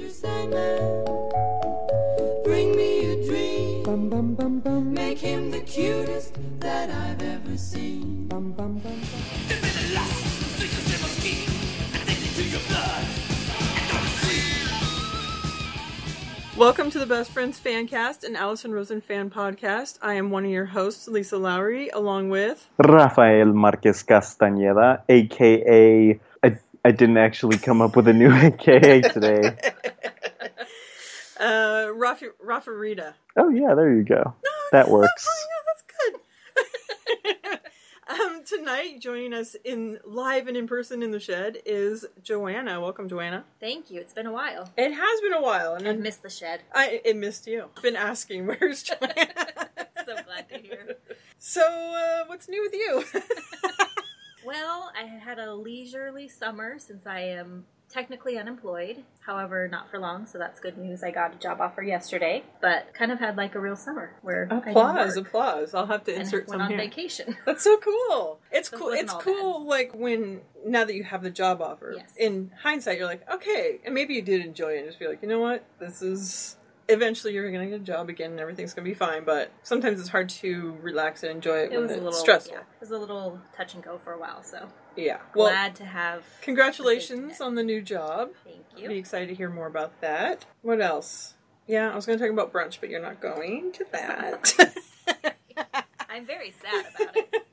Mr. Sandman, bring me a dream. Bum, bum, bum, bum. Make him the cutest that I've ever seen. Bum, bum, bum, bum. They've been alive since the devil's key, addicted to your blood. Welcome to the Best Friends Fancast, an Allison Rosen fan podcast. I am one of your hosts, Lisa Lawrie, along with... Rafael Marquez Castañeda, a.k.a. I didn't actually come up with a new a.k.a. today. Rafa Rita. Oh, yeah, there you go. No, that works. Oh, yeah, that's good. Tonight, joining us live and in person in the shed is Joanna. Welcome, Joanna. Thank you. It's been a while. It has been a while. And I missed the shed. It missed you. I've been asking, where's Joanna? So glad to hear. So, what's new with you? Well, I had a leisurely summer since I am technically unemployed. However, not for long, so that's good news. I got a job offer yesterday, but kind of had like a real summer where Applause. I'll have to insert some here. And went on vacation. That's so cool. It's cool like when, now that you have the job offer, yes. In hindsight, you're like, okay, and maybe you did enjoy it and just be like, you know what, this is... Eventually you're going to get a job again and everything's going to be fine, but sometimes it's hard to relax and enjoy it when it's stressful. Yeah, it was a little touch and go for a while, so yeah. Glad to have... Congratulations on the new job. Thank you. I'll be excited to hear more about that. What else? Yeah, I was going to talk about brunch, but you're not going to that. I'm very sad about it.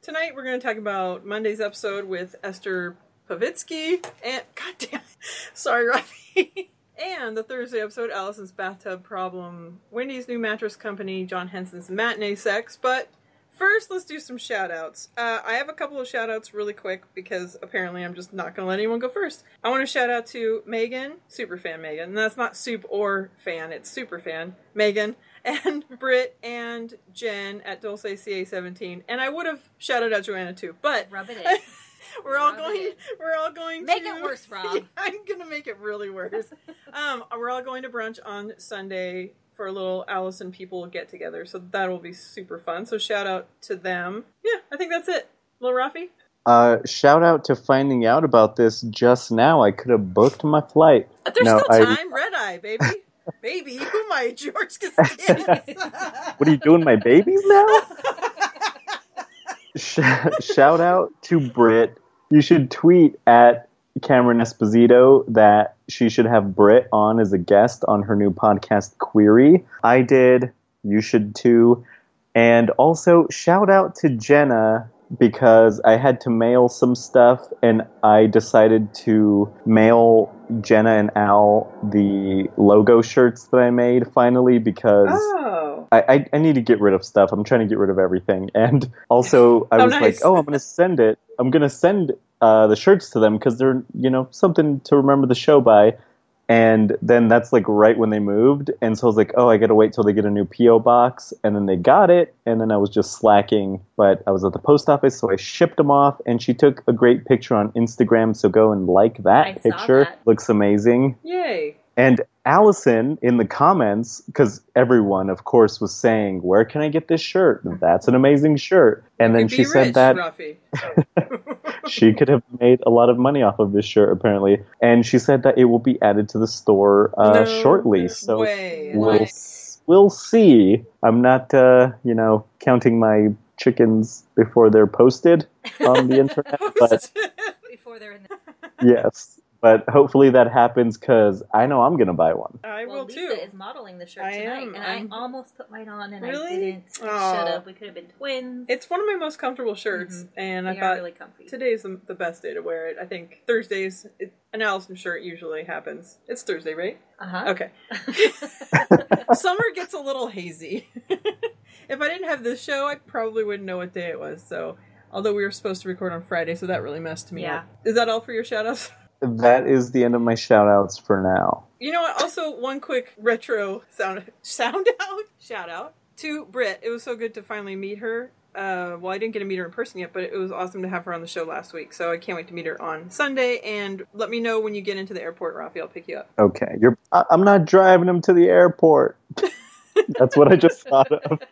Tonight we're going to talk about Monday's episode with Esther Povitsky and... God damn it. Sorry, Robbie. And the Thursday episode, Allison's Bathtub Problem, Wendy's New Mattress Company, John Henson's Matinee Sex. But first, let's do some shout-outs. I have a couple of shout-outs really quick because apparently I'm just not going to let anyone go first. I want to shout-out to Megan, Superfan Megan. And that's not soup or fan, it's Superfan Megan. And Britt and Jen at Dulce CA17. And I would have shouted out Joanna too, but... Rub it in. We're all going to... Make it worse, Rob. Yeah, I'm going to make it really worse. We're all going to brunch on Sunday for a little Allison people get-together, so that'll be super fun. So shout out to them. Yeah, I think that's it. Little Rafi? Shout out to finding out about this just now. I could have booked my flight. But there's still time. Red-eye, baby. Baby, who am I? George Costanza. What are you doing, my babies now? Shout out to Britt. You should tweet at Cameron Esposito that she should have Britt on as a guest on her new podcast, Query. I did. You should too. And also, shout out to Jenna because I had to mail some stuff and I decided to mail Jenna and Al the logo shirts that I made finally because... Oh. I need to get rid of stuff. I'm trying to get rid of everything. And also, I was like, I'm going to send it. I'm going to send the shirts to them because they're, something to remember the show by. And then that's like right when they moved. And so I was like, I got to wait till they get a new P.O. box. And then they got it. And then I was just slacking. But I was at the post office, so I shipped them off. And she took a great picture on Instagram. So go and like that picture. That. Looks amazing. Yay. And Allison, in the comments, because everyone, of course, was saying, where can I get this shirt? That's an amazing shirt. And then she said that she could have made a lot of money off of this shirt, apparently. And she said that it will be added to the store shortly. So we'll see. I'm not, counting my chickens before they're posted on the internet. But before they're in the... Yes. But hopefully that happens because I know I'm going to buy one. I will Lisa too. Lisa is modeling the shirt tonight, and I almost put mine on, and really? I didn't. Aww. Shut up. We could have been twins. It's one of my most comfortable shirts, and I thought really comfy. Today's the best day to wear it. I think Thursdays, an Allison shirt usually happens. It's Thursday, right? Uh-huh. Okay. Summer gets a little hazy. If I didn't have this show, I probably wouldn't know what day it was. So, although we were supposed to record on Friday, so that really messed me up. Is that all for your shout-outs? That is the end of my shout-outs for now. You know what? Also, one quick retro shout-out to Britt. It was so good to finally meet her. I didn't get to meet her in person yet, but it was awesome to have her on the show last week. So I can't wait to meet her on Sunday. And let me know when you get into the airport, Rafi. I'll pick you up. Okay. I'm not driving him to the airport. That's what I just thought of.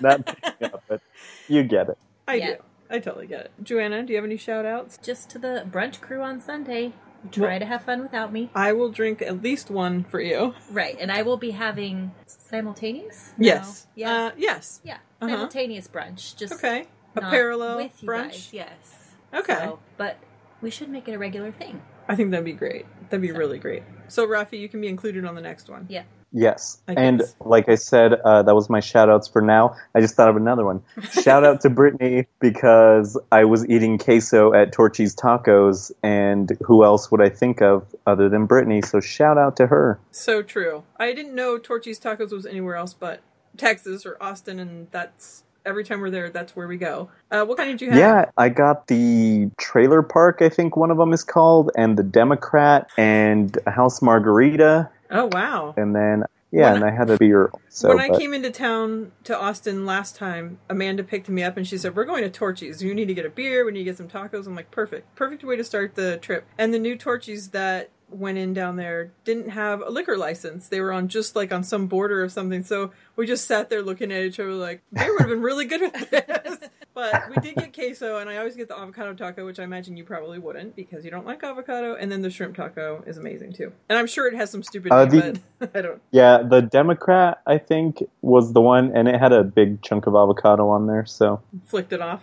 Not picking up, but you get it. I do. I totally get it. Joanna, do you have any shout-outs? Just to the brunch crew on Sunday. Try to have fun without me. I will drink at least one for you. Right, and I will be having simultaneous? Yes. No. Yeah. Yes. Yeah, simultaneous brunch. Just okay. A parallel with you brunch? Guys. Yes. Okay. So, but we should make it a regular thing. I think that'd be great. That'd be really great. So, Rafi, you can be included on the next one. Yeah. Yes. And like I said, that was my shout-outs for now. I just thought of another one. Shout-out to Brittany because I was eating queso at Torchy's Tacos, and who else would I think of other than Brittany? So shout-out to her. So true. I didn't know Torchy's Tacos was anywhere else but Texas or Austin, and that's... Every time we're there, that's where we go. What kind did you have? Yeah, I got the Trailer Park, I think one of them is called, and the Democrat, and a House Margarita. Oh, wow. And then, yeah, and I had a beer. I came into town to Austin last time, Amanda picked me up and she said, we're going to Torchy's. You need to get a beer. We need to get some tacos. I'm like, perfect. Perfect way to start the trip. And the new Torchy's that... went in down there didn't have a liquor license. They were on just like on some border or something, so we just sat there looking at each other like they would have been really good with this. But we did get queso, and I always get the avocado taco, which I imagine you probably wouldn't because you don't like avocado. And then the shrimp taco is amazing too, and I'm sure it has some stupid name, but I don't. Yeah, the Democrat I think was the one, and it had a big chunk of avocado on there, so flicked it off.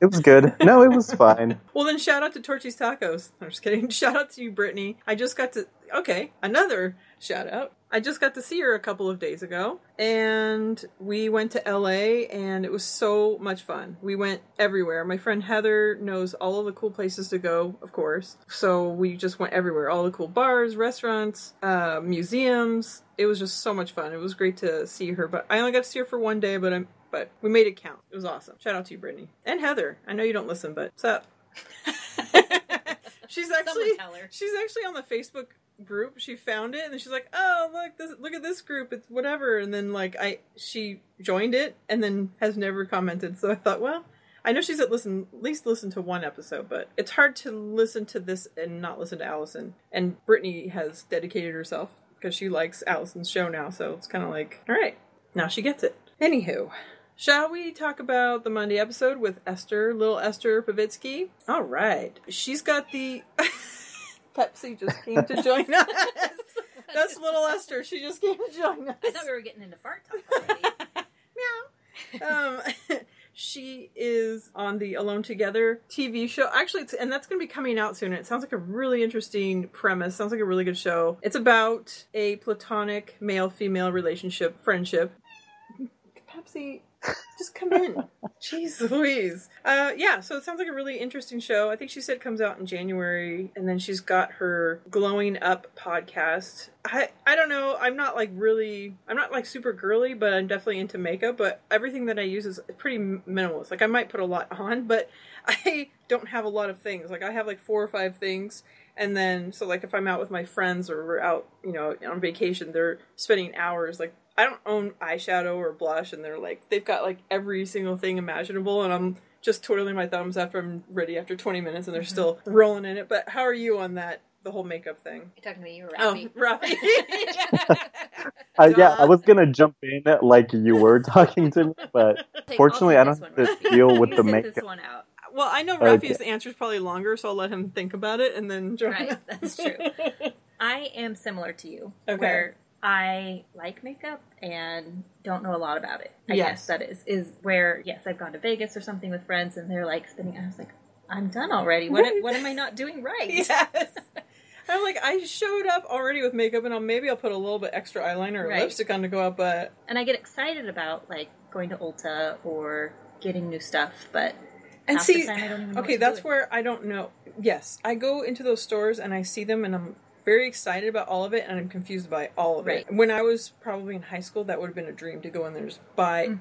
It was good. No, it was fine. Well, then shout out to Torchy's Tacos. I'm just kidding. Shout out to you, Brittany. Another shout out. I just got to see her a couple of days ago, and we went to LA, and it was so much fun. We went everywhere. My friend Heather knows all of the cool places to go, of course. So we just went everywhere. All the cool bars, restaurants, museums. It was just so much fun. It was great to see her, but I only got to see her for one day, but we made it count. It was awesome. Shout out to you, Brittany. And Heather. I know you don't listen, but what's up? She's actually on the Facebook group. She found it, and she's like, oh, look at this group. It's whatever. And then, she joined it and then has never commented. So I thought, well, I know she's at least listen to one episode, but it's hard to listen to this and not listen to Allison. And Brittany has dedicated herself because she likes Allison's show now. So it's kind of like, all right, now she gets it. Anywho. Shall we talk about the Monday episode with Esther, little Esther Povitsky? All right. She's got the... Pepsi just came to join us. That's little Esther. She just came to join us. I thought we were getting into fart talk already. Meow. She is on the Alone Together TV show. Actually, and that's going to be coming out soon. It sounds like a really interesting premise. Sounds like a really good show. It's about a platonic male-female relationship, friendship. Pepsi... Just come in. Jeez Louise. Yeah, so it sounds like a really interesting show. I think she said it comes out in January, and then she's got her Glowing Up podcast. I don't know. I'm not super girly, but I'm definitely into makeup, but everything that I use is pretty minimalist. I might put a lot on, but I don't have a lot of things. I have 4 or 5 things. And then, so if I'm out with my friends or we're out, on vacation, they're spending hours, I don't own eyeshadow or blush, and they're they've got every single thing imaginable, and I'm just twiddling my thumbs after I'm ready after 20 minutes, and they're still rolling in it. But how are you on that, the whole makeup thing? You're talking to me, you're Rafi. Oh, Rafi. Yeah, I was going to jump in like you were talking to me, but fortunately I don't have to deal with the makeup. This one out. Well, I know Rafi's answer is probably longer, so I'll let him think about it and then join. Right, that's true. I am similar to you, where I like makeup and don't know a lot about it. I guess that is where, I've gone to Vegas or something with friends, and they're spending. I was like, I'm done already. What am I not doing right? Yes. I'm like, I showed up already with makeup, and maybe I'll put a little bit extra eyeliner or lipstick on to go out, but... And I get excited about, going to Ulta or getting new stuff, but... And half the time, I don't even know what to do. That's where I don't know. Yes, I go into those stores, and I see them, and I'm... very excited about all of it, and I'm confused by all of it. When I was probably in high school, that would have been a dream to go in there and just buy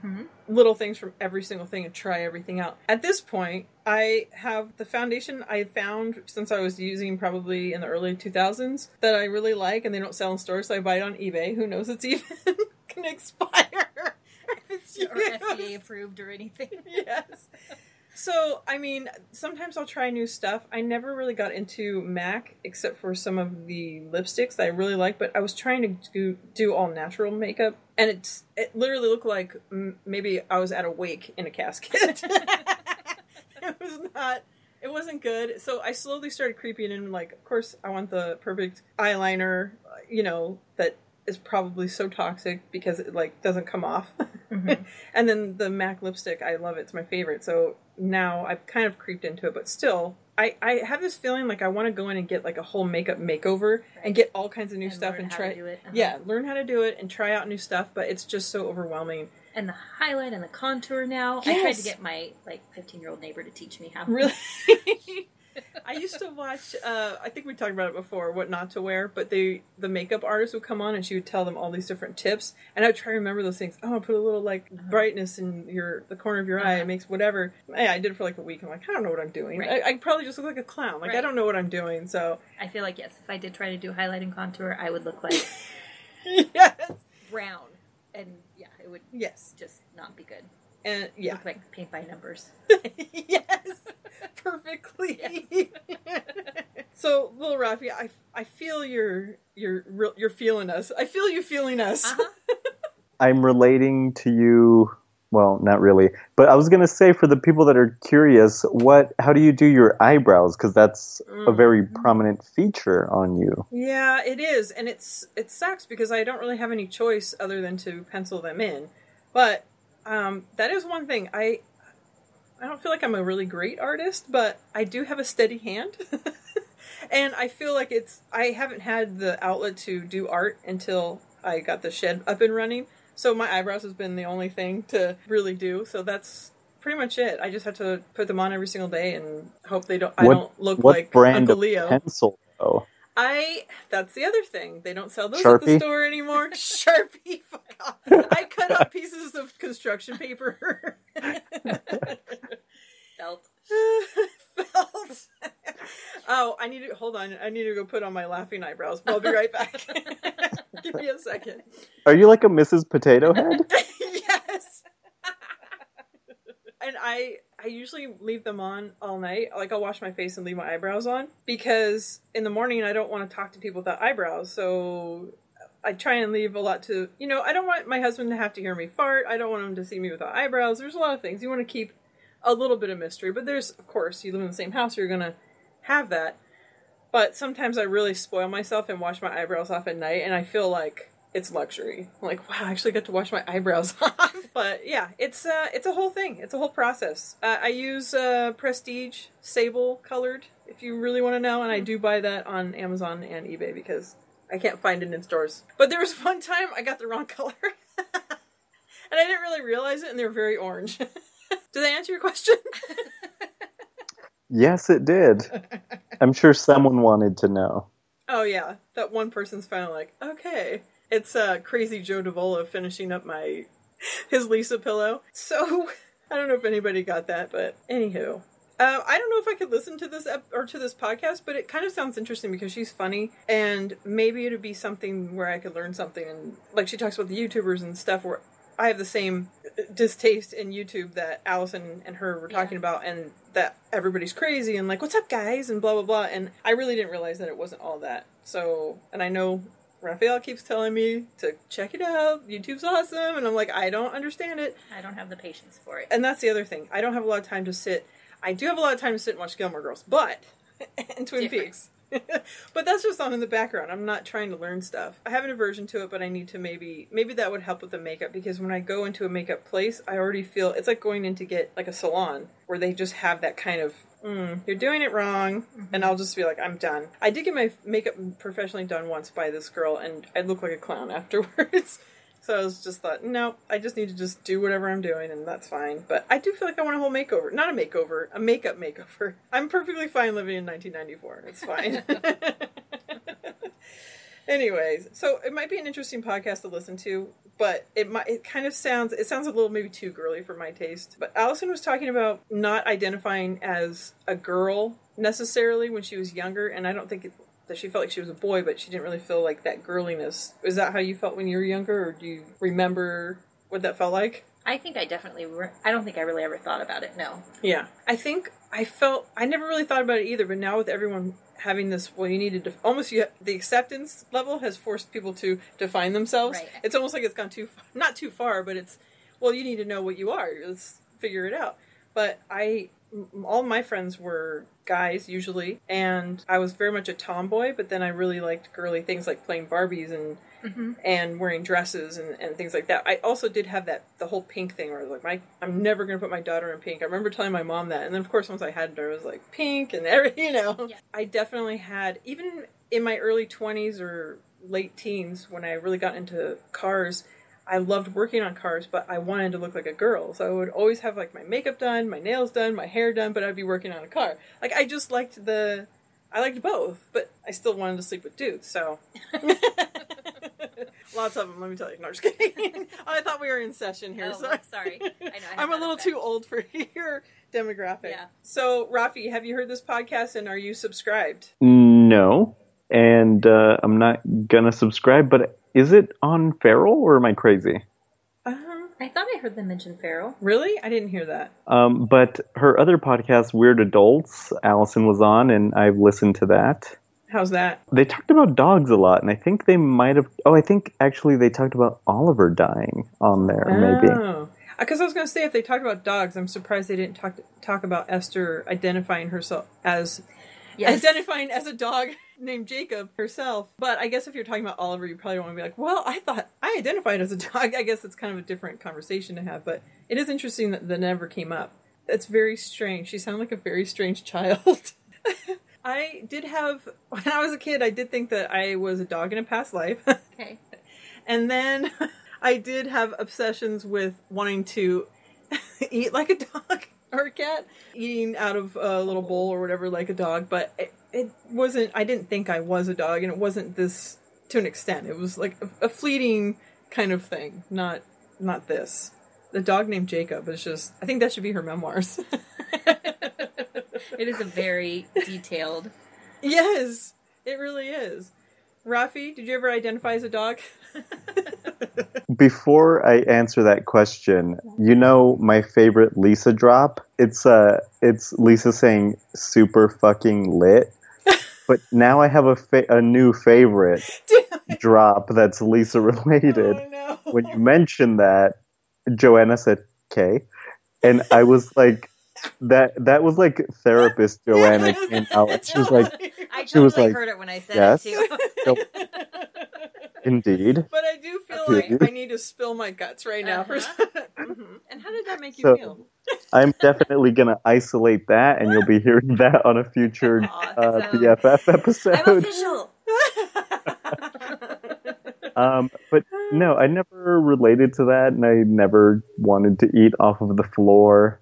little things from every single thing and try everything out. At this point, I have the foundation I found since I was using probably in the early 2000s that I really like, and they don't sell in stores, so I buy it on eBay. Who knows, it's even going to expire. If it's FDA approved or anything. Yes. So, sometimes I'll try new stuff. I never really got into MAC except for some of the lipsticks that I really like, but I was trying to do all natural makeup, and it literally looked like maybe I was at a wake in a casket. It was not It wasn't good. So I slowly started creeping in, like, of course, I want the perfect eyeliner, you know, that is probably so toxic because it, like, doesn't come off. Mm-hmm. And then the MAC lipstick, I love it. It's my favorite. So now I've kind of creeped into it, but still... I have this feeling like I want to go in and get like a whole makeup makeover and get all kinds of new stuff and try. Uh-huh. Yeah, learn how to do it and try out new stuff, but it's just so overwhelming. And the highlight and the contour now. Yes. I tried to get my like 15-year-old neighbor to teach me how. Really? I used to watch, I think we talked about it before, What Not to Wear, but the makeup artist would come on and she would tell them all these different tips, and I would try to remember those things. Oh, put a little, like, uh-huh. brightness in the corner of your uh-huh. eye, it makes whatever. Yeah, I did it for, like, a week. I'm like, I don't know what I'm doing. Right. I probably just look like a clown. Like, right. I don't know what I'm doing, so. I feel like, yes, if I did try to do highlight and contour, I would look like yes. brown, and, yeah, it would yes. just not be good. And yeah. Look like paint by numbers. Yes. Perfectly. Yes. So, little Rafi, I feel you're feeling us. I feel you feeling us. Uh-huh. I'm relating to you. Well, not really. But I was going to say, for the people that are curious, how do you do your eyebrows? Because that's a very prominent feature on you. Yeah, it is. And it sucks because I don't really have any choice other than to pencil them in. But... that is one thing. I don't feel like I'm a really great artist, but I do have a steady hand. And I feel like I haven't had the outlet to do art until I got the shed up and running. So my eyebrows has been the only thing to really do. So that's pretty much it. I just have to put them on every single day and hope I don't look like Uncle Leo. What brand of pencil, though? That's the other thing. They don't sell those at the store anymore. Sharpie. Fuck off. I cut up pieces of construction paper. Felt. Oh, I need to go put on my laughing eyebrows, but I'll be right back. Give me a second. Are you like a Mrs. Potato Head? Yes. And I usually leave them on all night. Like, I'll wash my face and leave my eyebrows on because in the morning I don't want to talk to people without eyebrows. So I try and leave a lot to, you know, I don't want my husband to have to hear me fart. I don't want him to see me without eyebrows. There's a lot of things. You want to keep a little bit of mystery. But there's, of course, you live in the same house, you're going to have that. But sometimes I really spoil myself and wash my eyebrows off at night, and I feel like it's luxury. I'm like, wow, I actually got to wash my eyebrows off. But yeah, it's a whole thing. It's a whole process. I use Prestige Sable Colored, if you really want to know. And I do buy that on Amazon and eBay because I can't find it in stores. But there was one time I got the wrong color. And I didn't really realize it, and they were very orange. Did I answer your question? Yes, it did. I'm sure someone wanted to know. Oh, yeah. That one person's finally like, okay. It's Crazy Joe Davola finishing up his Lisa pillow. So, I don't know if anybody got that, but anywho. I don't know if I could listen to this to this podcast, but it kind of sounds interesting because she's funny, and maybe it'd be something where I could learn something. And like she talks about the YouTubers and stuff, where I have the same distaste in YouTube that Allison and her were talking about, and that everybody's crazy and like, what's up, guys, and blah, blah, blah. And I really didn't realize that it wasn't all that. So, and I know... Rafael keeps telling me to check it out. YouTube's awesome. And I'm like, I don't understand it. I don't have the patience for it. And that's the other thing. I don't have a lot of time to sit. I do have a lot of time to sit and watch Gilmore Girls, but, and Twin Peaks. But that's just on in the background. I'm not trying to learn stuff. I have an aversion to it, but I need to maybe that would help with the makeup, because when I go into a makeup place, I already feel, it's like going in to get like a salon where they just have that kind of, you're doing it wrong, and I'll just be like, I'm done. I did get my makeup professionally done once by this girl, and I looked like a clown afterwards. So I was just thought, no, I just need to just do whatever I'm doing, and that's fine. But I do feel like I want a whole makeover. Not a makeover, a makeup makeover. I'm perfectly fine living in 1994. It's fine. Anyways, so it might be an interesting podcast to listen to, but it sounds a little maybe too girly for my taste. But Allison was talking about not identifying as a girl necessarily when she was younger, and I don't think that she felt like she was a boy, but she didn't really feel like that girliness. Is that how you felt when you were younger, or do you remember what that felt like? I think I definitely... I don't think I really ever thought about it, no. Yeah. I think I felt... I never really thought about it either, but now with everyone having this, well, you needed to... the acceptance level has forced people to define themselves. Right. It's almost like it's gone too... Not too far, but it's... Well, you need to know what you are. Let's figure it out. But all my friends were guys usually, and I was very much a tomboy, but then I really liked girly things like playing Barbies and and wearing dresses and things like that. I also did have that, the whole pink thing where I was like, I'm never going to put my daughter in pink. I remember telling my mom that, and then of course once I had her, I was like, pink and everything, you know. Yeah. I definitely had, even in my early 20s or late teens, when I really got into cars, I loved working on cars, but I wanted to look like a girl. So I would always have like my makeup done, my nails done, my hair done, but I'd be working on a car. Like I just liked the, I liked both, but I still wanted to sleep with dudes. So lots of them, let me tell you. No, I'm just kidding. I thought we were in session here. Oh, so. Sorry. I know, I'm a little too old for your demographic. Yeah. So Rafi, have you heard this podcast and are you subscribed? No. And I'm not going to subscribe, but is it on Feral or am I crazy? I thought I heard them mention Feral. Really? I didn't hear that. But her other podcast, Weird Adults, Allison was on, and I've listened to that. How's that? They talked about dogs a lot, and I think they might have... Oh, I think actually they talked about Oliver dying on there, maybe. Oh. Because I was going to say, if they talked about dogs, I'm surprised they didn't talk about Esther identifying herself as... Yes. Identifying as a dog named Jacob herself. But I guess if you're talking about Oliver, you probably want to be like, well, I thought I identified as a dog. I guess it's kind of a different conversation to have, but it is interesting that that never came up. That's very strange. She sounded like a very strange child. I did have, when I was a kid, I did think that I was a dog in a past life. Okay. And then I did have obsessions with wanting to eat like a dog. Or a cat, eating out of a little bowl or whatever like a dog, but it wasn't, I didn't think I was a dog, and it wasn't this to an extent. It was like a fleeting kind of thing, not this. The dog named Jacob is just, I think that should be her memoirs. It is a very detailed. Yes, it really is. Rafi, did you ever identify as a dog? Before I answer that question, you know my favorite Lisa drop? It's Lisa saying super fucking lit. But now I have a new favorite drop that's Lisa related. Oh, no. When you mentioned that, Joanna said, "K," and I was like, that was like therapist Joanna came out. She was like, I totally heard it when I said yes, it too. Indeed. But I do feel like I need to spill my guts right now. And how did that make you feel? I'm definitely going to isolate that, and you'll be hearing that on a future BFF episode. I'm official. But no, I never related to that, and I never wanted to eat off of the floor.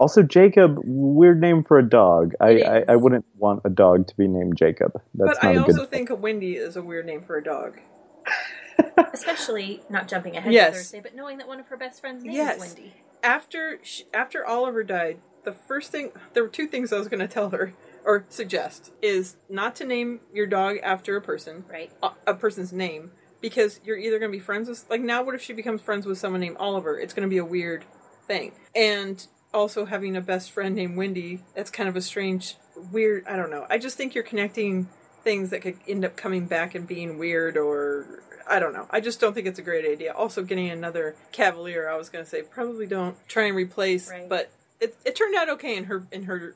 Also, Jacob, weird name for a dog. I wouldn't want a dog to be named Jacob. That's but not I also think Wendy is a weird name for a dog. Especially, not jumping ahead to Thursday, but knowing that one of her best friends' name is Wendy. After Oliver died, there were two things I was going to tell her, or suggest, is not to name your dog after a person. Right. A person's name. Because you're either going to be friends with... Like, now what if she becomes friends with someone named Oliver? It's going to be a weird... thing. And also having a best friend named Wendy, that's kind of a strange, weird, I don't know. I just think you're connecting things that could end up coming back and being weird, or I don't know. I just don't think it's a great idea. Also getting another cavalier, I was going to say, probably don't try and replace, but it turned out okay in her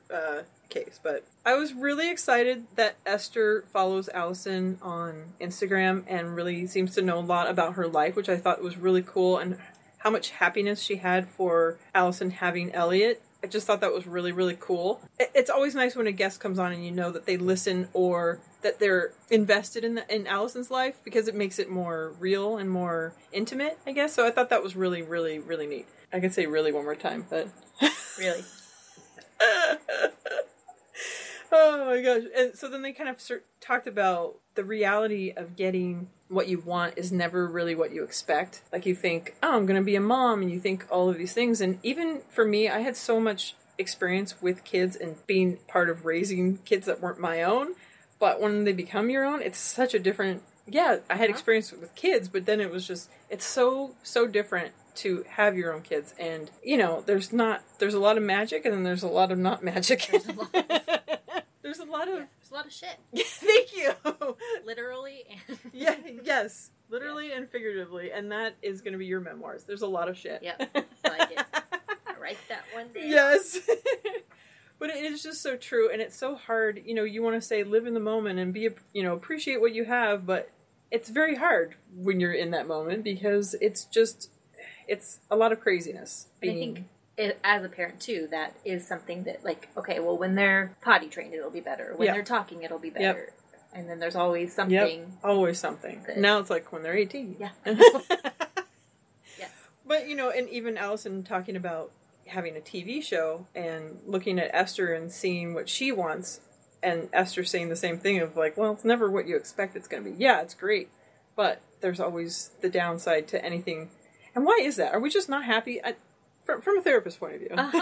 case. But I was really excited that Esther follows Allison on Instagram and really seems to know a lot about her life, which I thought was really cool, and how much happiness she had for Allison having Elliot. I just thought that was really, really cool. It's always nice when a guest comes on and you know that they listen or that they're invested in Allison's life, because it makes it more real and more intimate, I guess. So I thought that was really, really, really neat. I could say really one more time, but... Really? Oh my gosh. And so then they kind of talked about the reality of getting... what you want is never really what you expect. Like you think, oh, I'm going to be a mom, and you think all of these things. And even for me, I had so much experience with kids and being part of raising kids that weren't my own. But when they become your own, it's such a different... Yeah, I had experience with kids, but then it was just... It's so, so different to have your own kids. And, you know, there's a lot of magic, and then there's a lot of not magic. There's a lot of shit. Thank you. Literally and... Yes. Literally and figuratively. And that is going to be your memoirs. There's a lot of shit. Yep. I like it. Write that one down. Yes. But it is just so true, and it's so hard. You know, you want to say live in the moment and be, you know, appreciate what you have, but it's very hard when you're in that moment because it's just, it's a lot of craziness. I think as a parent too, that is something that, like, okay, well, when they're potty trained, it'll be better. When they're talking, it'll be better. Yep. And then there's always something. Yep. Always something. That... Now it's like when they're 18. Yeah. Yes. But, you know, and even Allison talking about having a TV show and looking at Esther and seeing what she wants, and Esther saying the same thing of like, well, it's never what you expect it's going to be. Yeah, it's great. But there's always the downside to anything. And why is that? Are we just not happy? From a therapist's point of view. Because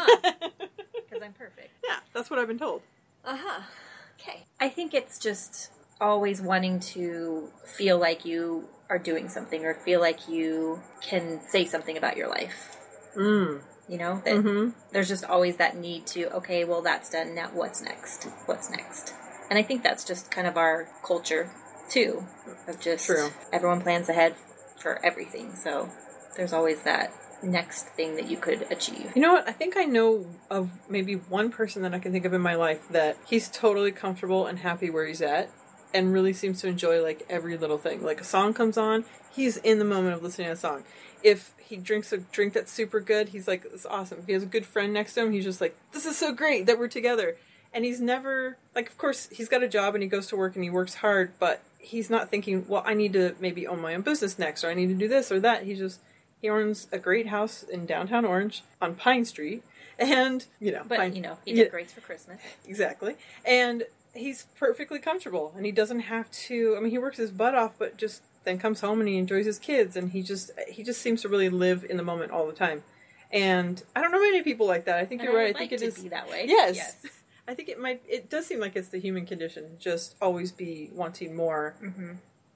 I'm perfect. Yeah, that's what I've been told. Okay. I think it's just always wanting to feel like you are doing something or feel like you can say something about your life. Mm. You know? That There's just always that need to, okay, well, that's done. Now what's next? What's next? And I think that's just kind of our culture, too, of just everyone plans ahead for everything. So there's always that next thing that you could achieve. You know what? I think I know of maybe one person that I can think of in my life that he's totally comfortable and happy where he's at and really seems to enjoy, like, every little thing. Like, a song comes on, he's in the moment of listening to a song. If he drinks a drink that's super good, he's like, it's awesome. If he has a good friend next to him, he's just like, this is so great that we're together. And he's never, like, of course, he's got a job and he goes to work and he works hard, but he's not thinking, well, I need to maybe own my own business next, or I need to do this or that. He's just... He owns a great house in downtown Orange on Pine Street, and, you know... But, you know, he decorates for Christmas. Exactly. And he's perfectly comfortable, and he doesn't have to... I mean, he works his butt off, but just then comes home and he enjoys his kids, and he just seems to really live in the moment all the time. And I don't know many people like that. I think you're right. I think it is... to be that way. Yes. I think it might... It does seem like it's the human condition, just always be wanting more. Mm-hmm.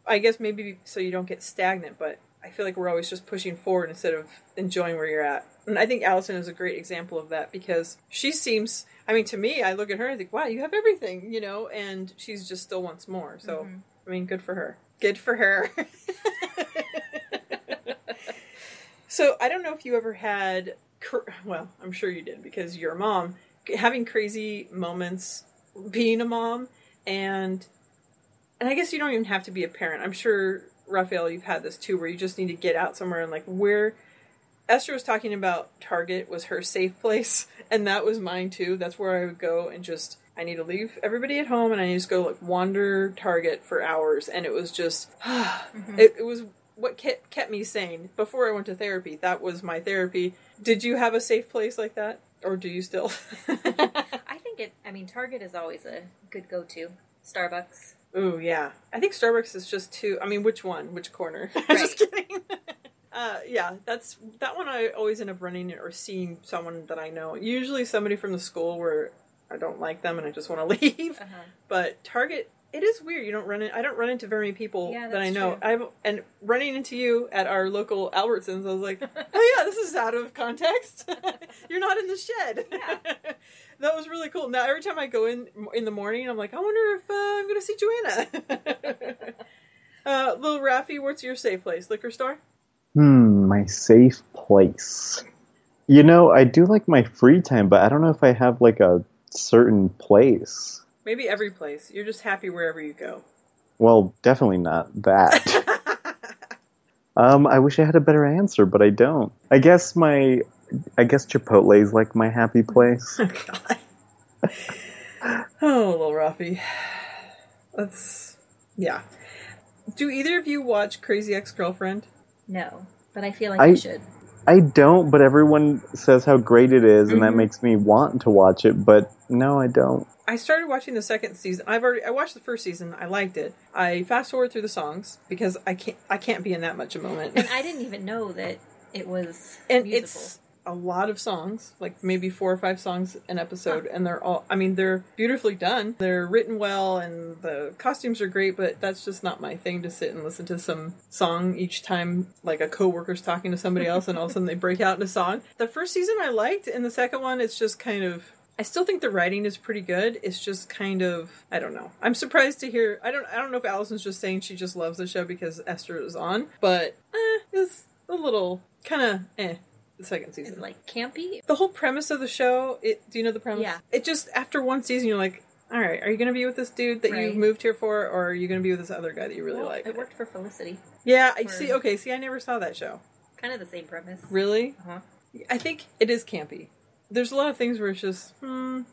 I guess maybe so you don't get stagnant, but... I feel like we're always just pushing forward instead of enjoying where you're at. And I think Allison is a great example of that because she seems, I mean, to me, I look at her and think, wow, you have everything, you know, and she's just still wants more. So, I mean, good for her. Good for her. So I don't know if you ever had, well, I'm sure you did because you're a mom, having crazy moments being a mom. And I guess you don't even have to be a parent. I'm sure... Rafael, you've had this too, where you just need to get out somewhere and like where Esther was talking about Target was her safe place, and that was mine too. That's where I would go and just I need to leave everybody at home and I need to just go like wander Target for hours, and it was just it was what kept me sane before I went to therapy. That was my therapy. Did you have a safe place like that, or do you still? I think Target is always a good go-to. Starbucks. Ooh, yeah. I think Starbucks is just too... I mean, which one? Which corner? Right. Just kidding. Yeah, that one I always end up running or seeing someone that I know. Usually somebody from the school where I don't like them and I just want to leave. Uh-huh. But Target, it is weird. I don't run into very many people that I know. And running into you at our local Albertsons, I was like, oh yeah, this is out of context. You're not in the shed. Yeah. That was really cool. Now, every time I go in the morning, I'm like, I wonder if I'm going to see Joanna. Little Raffy, what's your safe place? Liquor store? My safe place. You know, I do like my free time, but I don't know if I have like a certain place. Maybe every place. You're just happy wherever you go. Well, definitely not that. I wish I had a better answer, but I don't. I guess Chipotle is like my happy place. Oh, God. Oh, little Rafi. Do either of you watch Crazy Ex-Girlfriend? No, but I feel like I should. I don't, but everyone says how great it is, and that makes me want to watch it, but no, I don't. I started watching the second season. I watched the first season. I liked it. I fast-forward through the songs, because I can't be in that much a moment. And I didn't even know that it was musical. It's a lot of songs, like maybe 4 or 5 songs an episode, and they're all, I mean, they're beautifully done. They're written well, and the costumes are great, but that's just not my thing to sit and listen to some song each time, like a coworker's talking to somebody else, and all of a sudden they break out in a song. The first season I liked, and the second one, it's just kind of, I still think the writing is pretty good. It's just kind of, I don't know. I'm surprised to hear, I don't know if Allison's just saying she just loves the show because Esther is on, but it's a little kind of eh. the second season. Is it like campy? The whole premise of the show, do you know the premise? Yeah. It just, after one season, you're like, all right, are you going to be with this dude that you moved here for, or are you going to be with this other guy that you really like? It worked for Felicity. Yeah, I see. Okay, see, I never saw that show. Kind of the same premise. Really? Uh-huh. I think it is campy. There's a lot of things where it's just,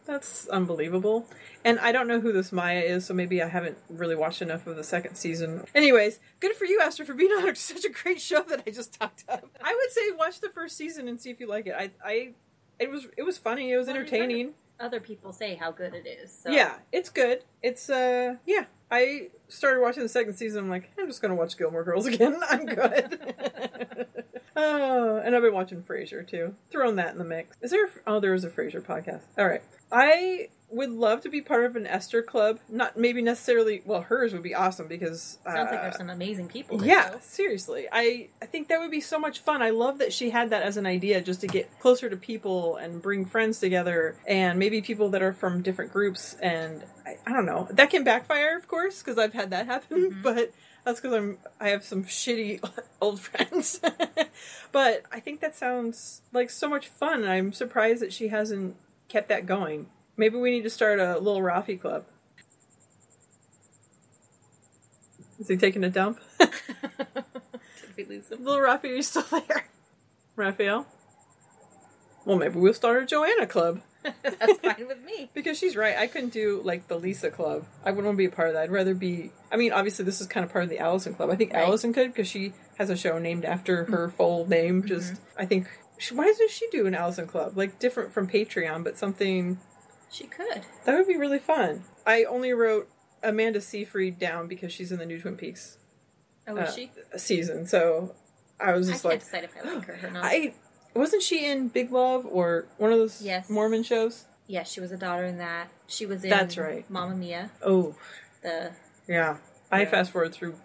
that's unbelievable. And I don't know who this Maya is, so maybe I haven't really watched enough of the second season. Anyways, good for you, Esther, for being on such a great show that I just talked up. I would say watch the first season and see if you like it. It was funny. It was entertaining. Other people say how good it is. So. Yeah, it's good. It's, yeah. I started watching the second season. I'm like, I'm just going to watch Gilmore Girls again. I'm good. Oh, and I've been watching Frasier, too. Throwing that in the mix. Is there... Oh, there is a Frasier podcast. All right. I would love to be part of an Esther club. Not maybe necessarily... Well, hers would be awesome because... Sounds like there's some amazing people there. Yeah, seriously. I think that would be so much fun. I love that she had that as an idea just to get closer to people and bring friends together and maybe people that are from different groups. And I don't know. That can backfire, of course, because I've had that happen, but... That's because I have some shitty old friends. But I think that sounds like so much fun. I'm surprised that she hasn't kept that going. Maybe we need to start a little Rafi club. Is he taking a dump? Did we lose him? Little Rafi, are you still there? Raphael? Well, maybe we'll start a Joanna club. That's fine with me. Because she's right. I couldn't do, like, the Lisa club. I wouldn't want to be a part of that. I'd rather be... I mean, obviously, this is kind of part of the Allison club. I think Allison could, because she has a show named after her full name. Just, I think... Why doesn't she do an Allison club? Like, different from Patreon, but something... She could. That would be really fun. I only wrote Amanda Seyfried down because she's in the new Twin Peaks... Oh, is she? ...season, so I was just I can't decide if I like her or not. Wasn't she in Big Love or one of those Mormon shows? Yes, she was a daughter in that. She was in Mamma Mia. Oh. I fast forward through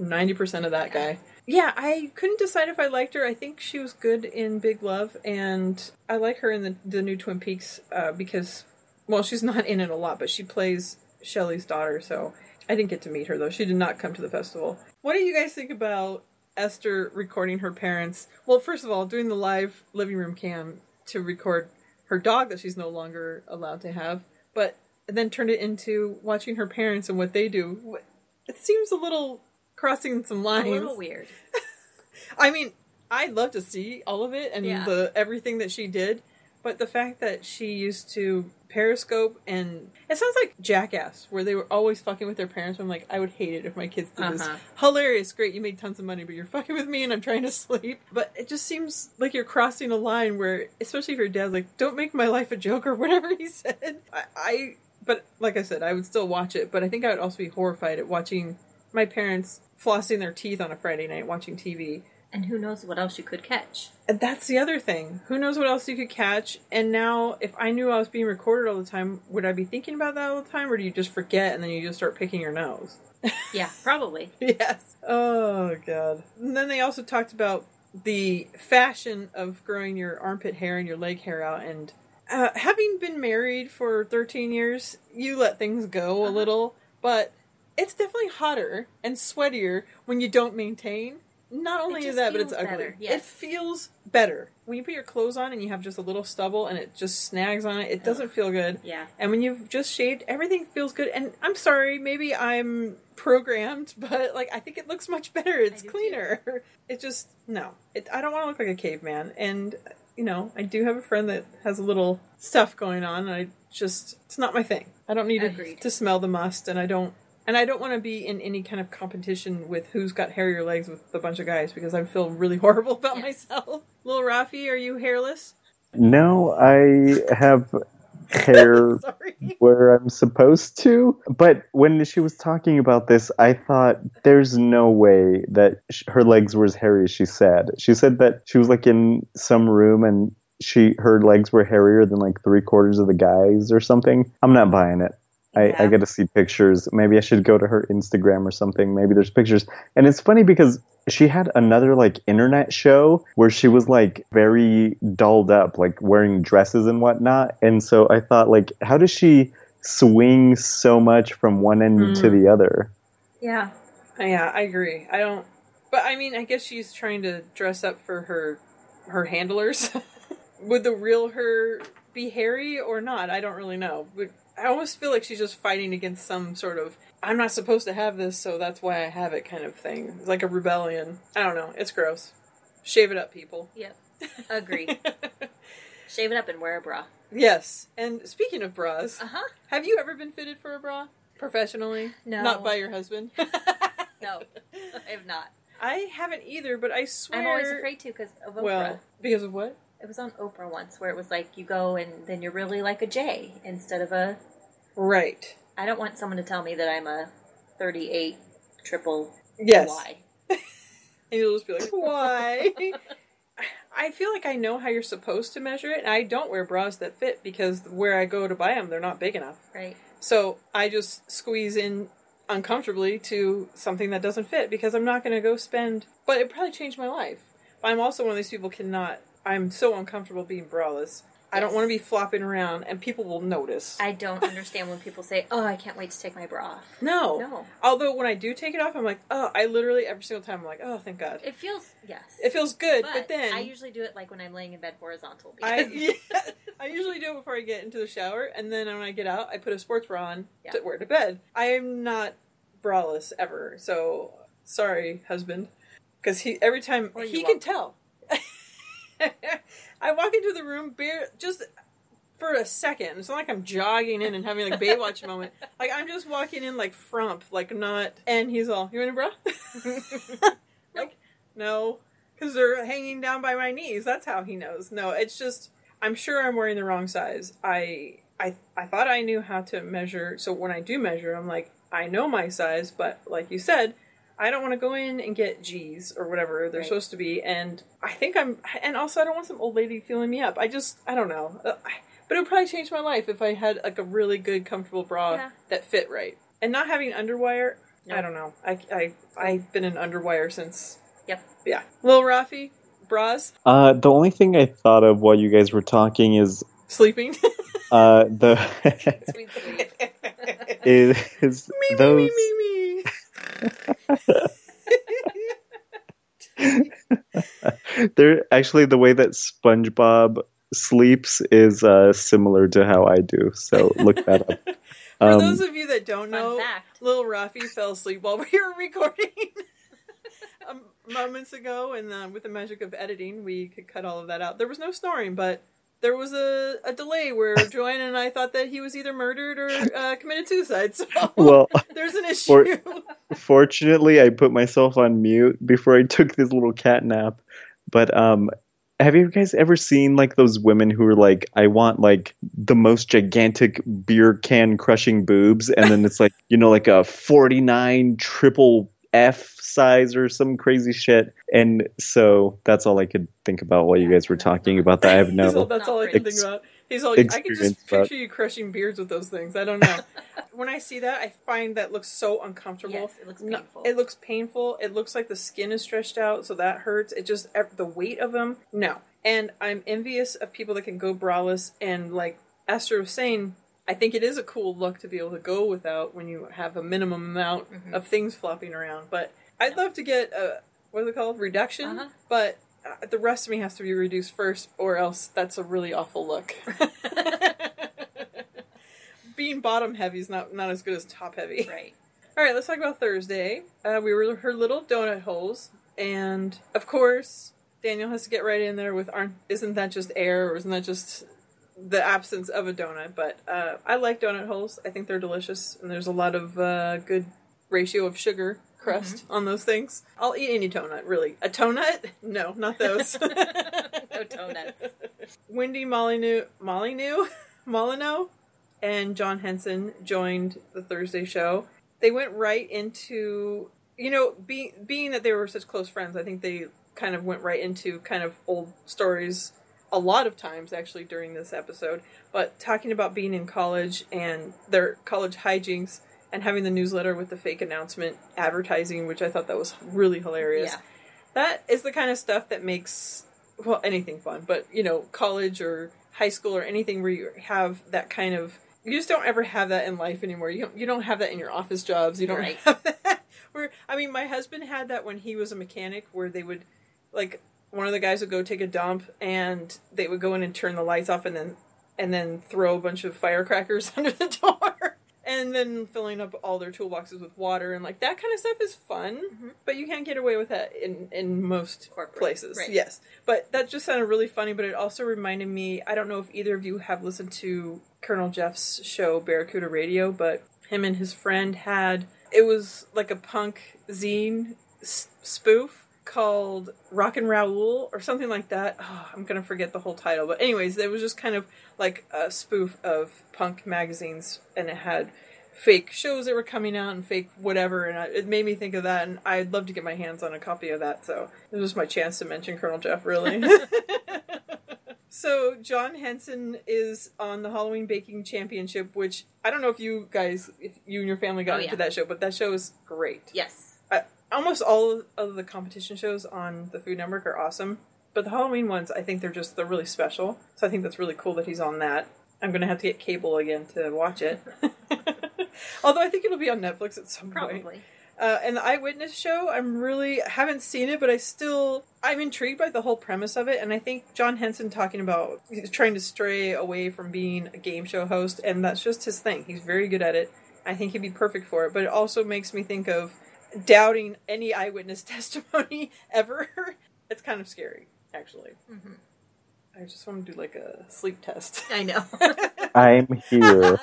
90% of that guy. Yeah, I couldn't decide if I liked her. I think she was good in Big Love, and I like her in the new Twin Peaks because, well, she's not in it a lot, but she plays Shelley's daughter, so I didn't get to meet her, though. She did not come to the festival. What do you guys think about... Esther recording her parents. Well, first of all, doing the live living room cam to record her dog that she's no longer allowed to have, but then turned it into watching her parents and what they do. It seems a little crossing some lines. A little weird. I mean, I'd love to see all of it and everything that she did, but the fact that she used to Periscope and... It sounds like Jackass, where they were always fucking with their parents. I'm like, I would hate it if my kids did this. Hilarious, great, you made tons of money, but you're fucking with me and I'm trying to sleep. But it just seems like you're crossing a line where, especially if your dad's like, don't make my life a joke or whatever he said. But like I said, I would still watch it, but I think I would also be horrified at watching my parents flossing their teeth on a Friday night watching TV. And who knows what else you could catch. And that's the other thing. Who knows what else you could catch? And now, if I knew I was being recorded all the time, would I be thinking about that all the time? Or do you just forget and then you just start picking your nose? Yeah, probably. Yes. Oh, God. And then they also talked about the fashion of growing your armpit hair and your leg hair out. And having been married for 13 years, you let things go a little. But it's definitely hotter and sweatier when you don't maintain. Not only is that, but it's ugly. Yes. It feels better. When you put your clothes on and you have just a little stubble and it just snags on it, it doesn't feel good. Yeah. And when you've just shaved, everything feels good. And I'm sorry, maybe I'm programmed, but like I think it looks much better. It's cleaner. Too. It just, no. I don't want to look like a caveman. And, you know, I do have a friend that has a little stuff going on. And it's not my thing. I don't need to smell the must and I don't want to be in any kind of competition with who's got hairier legs with a bunch of guys because I feel really horrible about myself. Little Rafi, are you hairless? No, I have hair where I'm supposed to. But when she was talking about this, I thought there's no way that her legs were as hairy as she said. She said that she was like in some room and her legs were hairier than like 3/4 of the guys or something. I'm not buying it. I got to see pictures. Maybe I should go to her Instagram or something. Maybe there's pictures. And it's funny because she had another like internet show where she was like very dolled up, like wearing dresses and whatnot. And so I thought like, how does she swing so much from one end to the other? Yeah, I agree. I guess she's trying to dress up for her her handlers. Would the real her be hairy or not? I don't really know. But I almost feel like she's just fighting against some sort of, I'm not supposed to have this, so that's why I have it kind of thing. It's like a rebellion. I don't know. It's gross. Shave it up, people. Yep. Agree. Shave it up and wear a bra. Yes. And speaking of bras, have you ever been fitted for a bra? Professionally? No. Not by your husband? No. I have not. I haven't either, but I swear... I'm always afraid to because of Oprah. Well, because of what? It was on Oprah once where it was like, you go and then you're really like a J instead of a... Right. I don't want someone to tell me that I'm a 38 triple yes. Y. And you'll just be like, why? I feel like I know how you're supposed to measure it, and I don't wear bras that fit because where I go to buy them, they're not big enough. Right. So I just squeeze in uncomfortably to something that doesn't fit because I'm not going to go spend... But it probably changed my life. But I'm also one of these people cannot... I'm so uncomfortable being braless. Yes. I don't want to be flopping around, and people will notice. I don't understand when people say, oh, I can't wait to take my bra off. No. No. Although when I do take it off, I'm like, oh, I literally every single time I'm like, oh, thank God. It feels, yes. It feels good, but then... I usually do it like when I'm laying in bed horizontal. Because... I usually do it before I get into the shower, and then when I get out, I put a sports bra on to wear to bed. I am not braless ever, so sorry, husband. Because every time, he can tell. I walk into the room bare, just for a second. It's not like I'm jogging in and having like Baywatch moment. Like I'm just walking in like frump, like not. And he's all, "You in a bra?" Like no, because they're hanging down by my knees. That's how he knows. No, it's just I'm sure I'm wearing the wrong size. I thought I knew how to measure. So when I do measure, I'm like I know my size, but like you said. I don't want to go in and get G's or whatever they're supposed to be. And I think and also I don't want some old lady feeling me up. I don't know. But it would probably change my life if I had like a really good, comfortable bra that fit right. And not having underwire, I don't know. I've been in underwire since. Yep. Yeah. Lil Rafi, bras? The only thing I thought of while you guys were talking is... Sleeping? Sweet, sweet. is me, those... Me. They're actually the way that SpongeBob sleeps is similar to how I do, so look that up. For those of you that don't know, Lil Rafi fell asleep while we were recording moments ago, and with the magic of editing we could cut all of that out. There was no snoring, but there was a delay where Joanna and I thought that he was either murdered or committed suicide. So there's an issue. Fortunately, I put myself on mute before I took this little cat nap. But have you guys ever seen like those women who are like, I want like the most gigantic beer can crushing boobs. And then it's like, you know, like a 49 triple F size or some crazy shit, and so that's all I could think about while you guys were talking about that. I have no. That's all I can think about. He's all. I can just picture you crushing beards with those things. I don't know. When I see that, I find that looks so uncomfortable. Yes, it looks painful. It looks painful. It looks like the skin is stretched out, so that hurts. It just the weight of them. No, and I'm envious of people that can go braless and like Esther was saying. I think it is a cool look to be able to go without when you have a minimum amount of things flopping around. But I'd love to get a, what is it called? Reduction. But the rest of me has to be reduced first or else that's a really awful look. Being bottom heavy is not as good as top heavy. Right. All right, let's talk about Thursday. We were her little donut holes. And, of course, Daniel has to get right in there with, isn't that just air or isn't that just... the absence of a donut, but I like donut holes. I think they're delicious, and there's a lot of good ratio of sugar crust on those things. I'll eat any donut, really. A tonut? No, not those. No donuts. Wendy Molyneux and John Henson joined the Thursday show. They went right into, you know, being that they were such close friends, I think they kind of went right into kind of old stories a lot of times actually during this episode, but talking about being in college and their college hijinks and having the newsletter with the fake announcement advertising, which I thought that was really hilarious. Yeah. That is the kind of stuff that makes, well, anything fun, but you know, college or high school or anything where you have that kind of, you just don't ever have that in life anymore. You don't have that in your office jobs. You don't have that. I mean, my husband had that when he was a mechanic where they would like one of the guys would go take a dump, and they would go in and turn the lights off, and then throw a bunch of firecrackers under the door, and then filling up all their toolboxes with water, and like that kind of stuff is fun, mm-hmm. but you can't get away with that in most corporate places. Right. Yes, but that just sounded really funny. But it also reminded me. I don't know if either of you have listened to Colonel Jeff's show Barracuda Radio, but him and his friend had it was like a punk zine spoof called Rockin' Raoul or something like that. Oh, I'm gonna forget the whole title, but anyways, it was just kind of like a spoof of punk magazines, and it had fake shows that were coming out and fake whatever, and it made me think of that, and I'd love to get my hands on a copy of that, so it was my chance to mention Colonel Jeff, really. So John Henson is on the Halloween Baking Championship, which I don't know if you and your family got into that show, but that show is great. Yes. Almost all of the competition shows on the Food Network are awesome, but the Halloween ones, I think they're really special. So I think that's really cool that he's on that. I'm going to have to get cable again to watch it. Although I think it'll be on Netflix at some point. Probably. And the Eyewitness show, I haven't seen it, but I'm intrigued by the whole premise of it. And I think John Henson talking about trying to stray away from being a game show host, and that's just his thing. He's very good at it. I think he'd be perfect for it. But it also makes me think of doubting any eyewitness testimony ever. It's kind of scary, actually. Mm-hmm. I just want to do like a sleep test. I know. I'm here.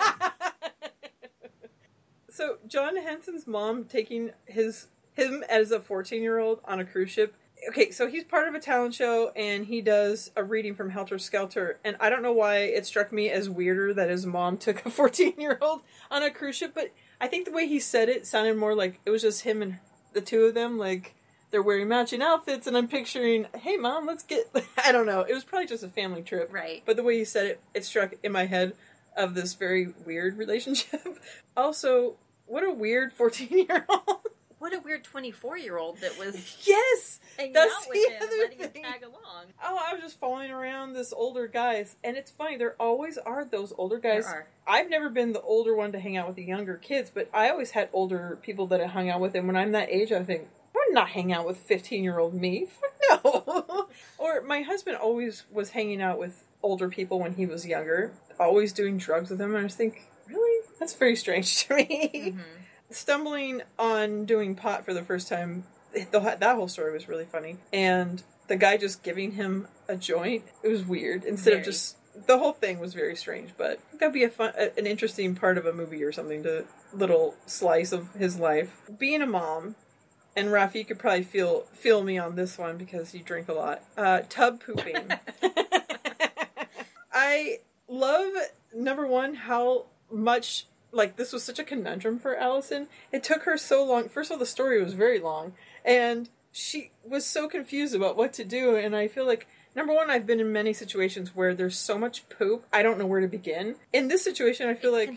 So John Henson's mom taking him as a 14-year-old on a cruise ship. Okay, so he's part of a talent show, and he does a reading from Helter Skelter. And I don't know why it struck me as weirder that his mom took a 14-year-old on a cruise ship, but I think the way he said it sounded more like it was just him and the two of them. Like, they're wearing matching outfits, and I'm picturing, hey, Mom, let's get... I don't know. It was probably just a family trip. Right. But the way he said it, it struck in my head of this very weird relationship. Also... what a weird 14-year-old. What a weird 24-year-old that was yes, hanging out with him and letting him tag along. Oh, I was just following around this older guys. And it's funny, there always are those older guys. There are. I've never been the older one to hang out with the younger kids, but I always had older people that I hung out with. And when I'm that age, I think, I'm not hanging out with 15-year-old me. No. Or my husband always was hanging out with older people when he was younger, always doing drugs with them. And I just think, really? That's very strange to me. Mm-hmm. Stumbling on doing pot for the first time, that whole story was really funny. And the guy just giving him a joint, it was weird. The whole thing was very strange, but that'd be an interesting part of a movie or something, to little slice of his life. Being a mom, and Rafi, you could probably feel me on this one because you drink a lot. Tub pooping. I love, number one, how much, like, this was such a conundrum for Allison. It took her so long. First of all, the story was very long, and she was so confused about what to do, and I feel like, number one, I've been in many situations where there's so much poop, I don't know where to begin. In this situation, I feel like...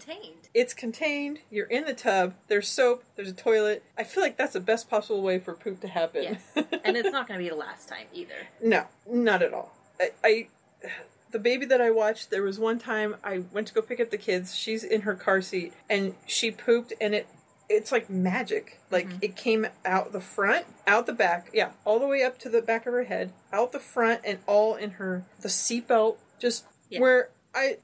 It's contained, you're in the tub, there's soap, there's a toilet. I feel like that's the best possible way for poop to happen. Yes, and it's not going to be the last time either. No, not at all. The baby that I watched, there was one time I went to go pick up the kids. She's in her car seat, and she pooped, and it's like magic. Like, mm-hmm. It came out the front, out the back, all the way up to the back of her head, out the front, and all in the seatbelt, just where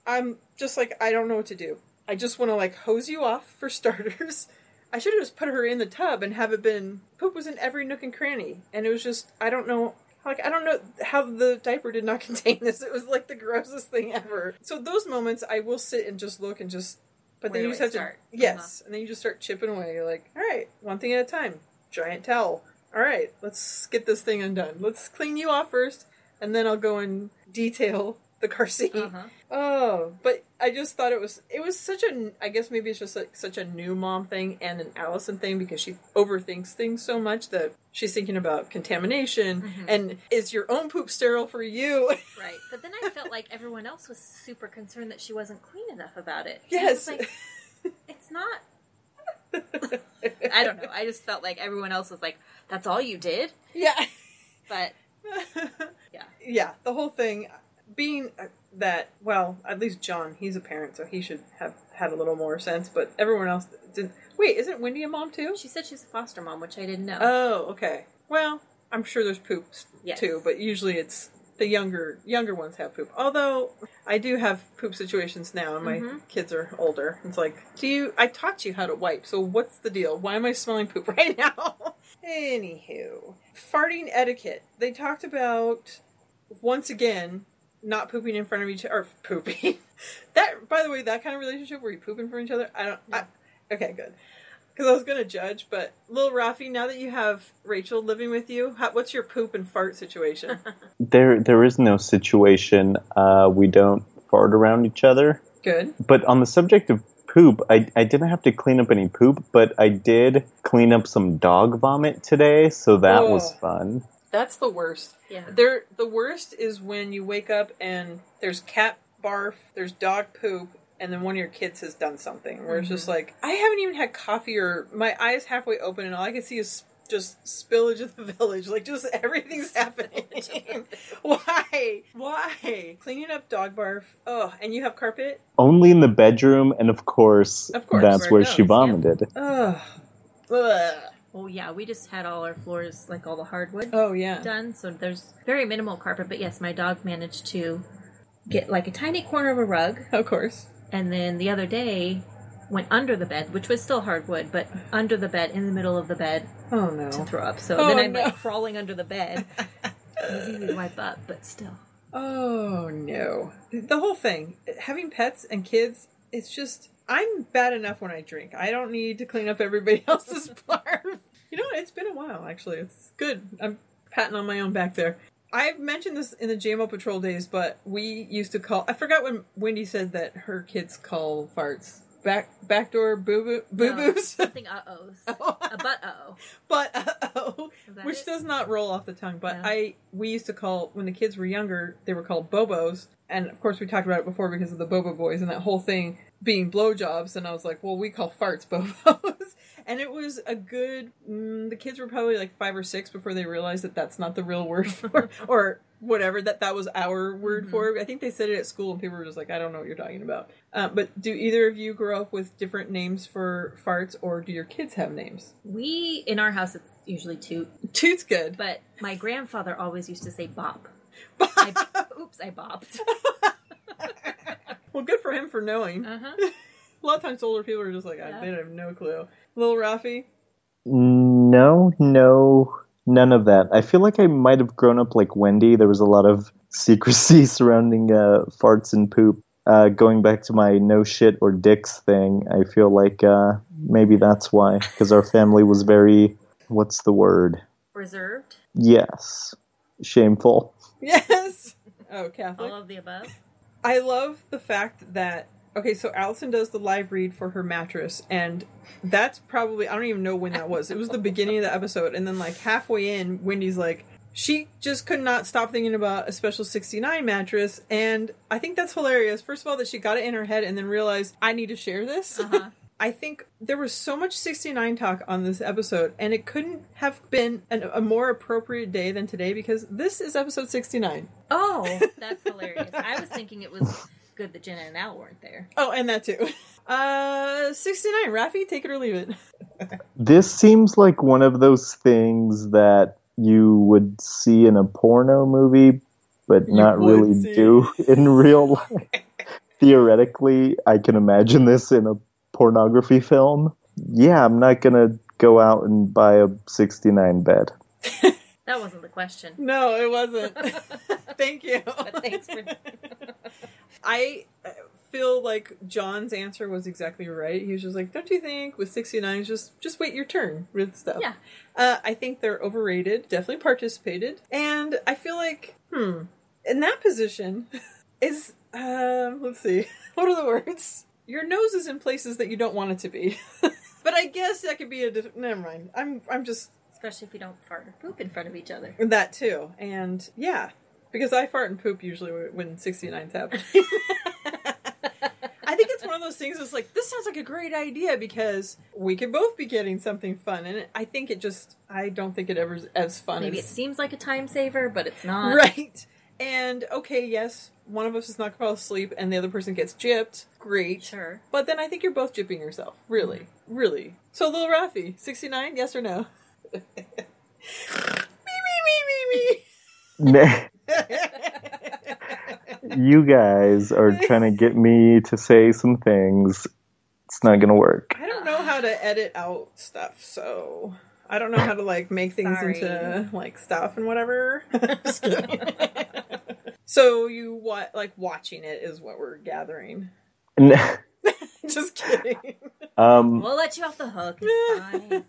I'm just like, I don't know what to do. I just want to, like, hose you off, for starters. I should have just put her in the tub and have it been... Poop was in every nook and cranny, and it was just, I don't know... Like, I don't know how the diaper did not contain this. It was, like, the grossest thing ever. So those moments, I will sit and just look and just... But then you just have to... Yes. Uh-huh. And then you just start chipping away. You're like, all right, one thing at a time. Giant towel. All right, let's get this thing undone. Let's clean you off first, and then I'll go and detail the car seat. Uh-huh. Oh, but I just thought it was such a... I guess maybe it's just, like, such a new mom thing and an Allison thing, because she overthinks things so much that... She's thinking about contamination, mm-hmm. and is your own poop sterile for you? Right. But then I felt like everyone else was super concerned that she wasn't clean enough about it. Yes. Like, it's not... I don't know. I just felt like everyone else was like, that's all you did? Yeah. But, yeah. Yeah, the whole thing... Being that, well, at least John, he's a parent, so he should have had a little more sense, but everyone else didn't. Wait, isn't Wendy a mom, too? She said she's a foster mom, which I didn't know. Oh, okay. Well, I'm sure there's poops yes. too, but usually it's the younger ones have poop. Although I do have poop situations now, and my kids are older. It's like, I taught you how to wipe, so what's the deal? Why am I smelling poop right now? Anywho, farting etiquette. They talked about, once again, not pooping in front of each other, or pooping. That, by the way, that kind of relationship where you poop in front of each other, I don't, yeah. Okay, good. Because I was going to judge, but little Rafi, now that you have Rachel living with you, what's your poop and fart situation? There is no situation. We don't fart around each other. Good. But on the subject of poop, I didn't have to clean up any poop, but I did clean up some dog vomit today, so that was fun. That's the worst. Yeah. The worst is when you wake up and there's cat barf, there's dog poop, and then one of your kids has done something where it's just like, I haven't even had coffee or my eyes halfway open and all I can see is just spillage of the village. Like, just everything's happening. Why? Cleaning up dog barf. Oh, and you have carpet? Only in the bedroom, and of course that's where she vomited. Yeah. Oh, yeah, we just had all our floors, like all the hardwood done, so there's very minimal carpet. But yes, my dog managed to get like a tiny corner of a rug. Of course. And then the other day, went under the bed, which was still hardwood, but under the bed, in the middle of the bed, to throw up. So then I'm like crawling under the bed. It was easy to wipe up, but still. Oh, no. The whole thing, having pets and kids, it's just, I'm bad enough when I drink. I don't need to clean up everybody else's barf. You know what? It's been a while, actually. It's good. I'm patting on my own back there. I've mentioned this in the JMO Patrol days, but we used to call... I forgot when Wendy said that her kids call farts backdoor boo-boos. Something uh-ohs. A butt-oh. But uh-oh. Which does not roll off the tongue, but we used to call... When the kids were younger, they were called Bobos. And, of course, we talked about it before because of the Bobo Boys and that whole thing being blowjobs. And I was like, well, we call farts Bobos. And it was a good... the kids were probably like 5 or 6 before they realized that that's not the real word for or whatever, that was our word for it. I think they said it at school and people were just like, I don't know what you're talking about. But do either of you grow up with different names for farts, or do your kids have names? We, in our house, it's usually toot. Toot's good. But my grandfather always used to say bop. Bop. I bopped. Well, good for him for knowing. A lot of times older people are just like, they have no clue. Little Rafi? No, none of that. I feel like I might have grown up like Wendy. There was a lot of secrecy surrounding farts and poop. Going back to my no shit or dicks thing, I feel like maybe that's why. Because our family was very, what's the word? Reserved? Yes. Shameful. Yes. Oh, Catholic. All of the above. I love the fact that, okay, so Allison does the live read for her mattress, and that's probably, I don't even know when that was. It was the beginning of the episode, and then like halfway in, Wendy's like, she just could not stop thinking about a Special 69 mattress, and I think that's hilarious. First of all, that she got it in her head and then realized, I need to share this. I think there was so much 69 talk on this episode, and it couldn't have been a more appropriate day than today, because this is episode 69. Oh, that's hilarious. I was thinking it was good that Jenna and Al weren't there. Oh, and that too. 69, Rafi, take it or leave it. This seems like one of those things that you would see in a porno movie, but not really do in real life. Theoretically, I can imagine this in a pornography film. Yeah, I'm not gonna go out and buy a 69 bed. That wasn't the question. No, it wasn't. Thank you. But thanks for. I feel like John's answer was exactly right. He was just like, don't you think with 69, just wait your turn with stuff. Yeah. I think they're overrated. Definitely participated. And I feel like, in that position is, let's see, what are the words? Your nose is in places that you don't want it to be. But I guess that could be never mind. I'm just... Especially if we don't fart or poop in front of each other. That too. And yeah, because I fart and poop usually when 69's happening. I think it's one of those things that's like, this sounds like a great idea because we could both be getting something fun. And I think it just, I don't think it ever is as fun. Maybe it seems like a time saver, but it's not. Right. And okay, yes, one of us is not going to fall asleep and the other person gets gypped. Great. Sure. But then I think you're both gypping yourself. Really. Really. So, little Rafi, 69, yes or no? Meep, meep, You guys are trying to get me to say some things. It's not going to work. I don't know how to edit out stuff, so I don't know how to, like, make things into, like, stuff and whatever. Just kidding. So you, watching it is what we're gathering. Just kidding. We'll let you off the hook. It's fine.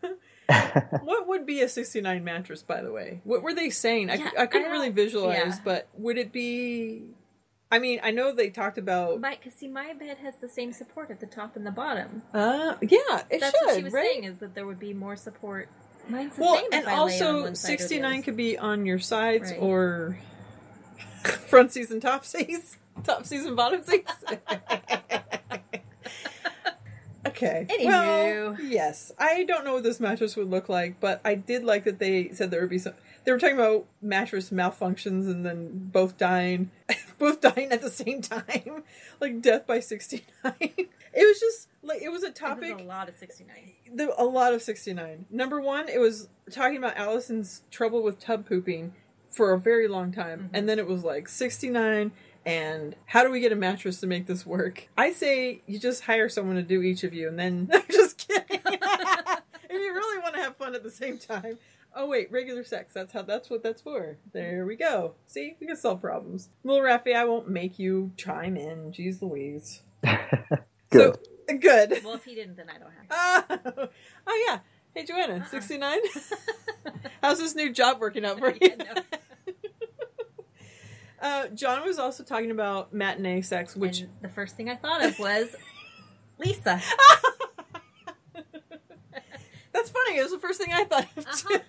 What would be a 69 mattress, by the way? What were they saying? Yeah, I couldn't really visualize, but would it be... I mean, I know they talked about... Because, see, my bed has the same support at the top and the bottom. That's what she was saying, is that there would be more support. Mine's the same if I lay on one side. 69 could be on your sides or front seas and top seas and bottom seas. Okay. Anywho. Well, yes. I don't know what this mattress would look like, but I did like that they said there would be some... They were talking about mattress malfunctions and then both dying at the same time. Like, death by 69. It was just, like, it was a topic... It was a lot of 69. A lot of 69. Number one, it was talking about Allison's trouble with tub pooping for a very long time. Mm-hmm. And then it was, like, 69... And how do we get a mattress to make this work? I say you just hire someone to do each of you, and then I'm just kidding. If you really want to have fun at the same time. Oh wait, regular sex. That's what that's for. There we go. See, we can solve problems. Little Raffy, I won't make you chime in. Jeez Louise. Good. So, good. Well, if he didn't, then I don't have to. Oh yeah. Hey Joanna, 69. How's this new job working out for you? John was also talking about matinee sex, which... And the first thing I thought of was Lisa. That's funny. It was the first thing I thought of, too.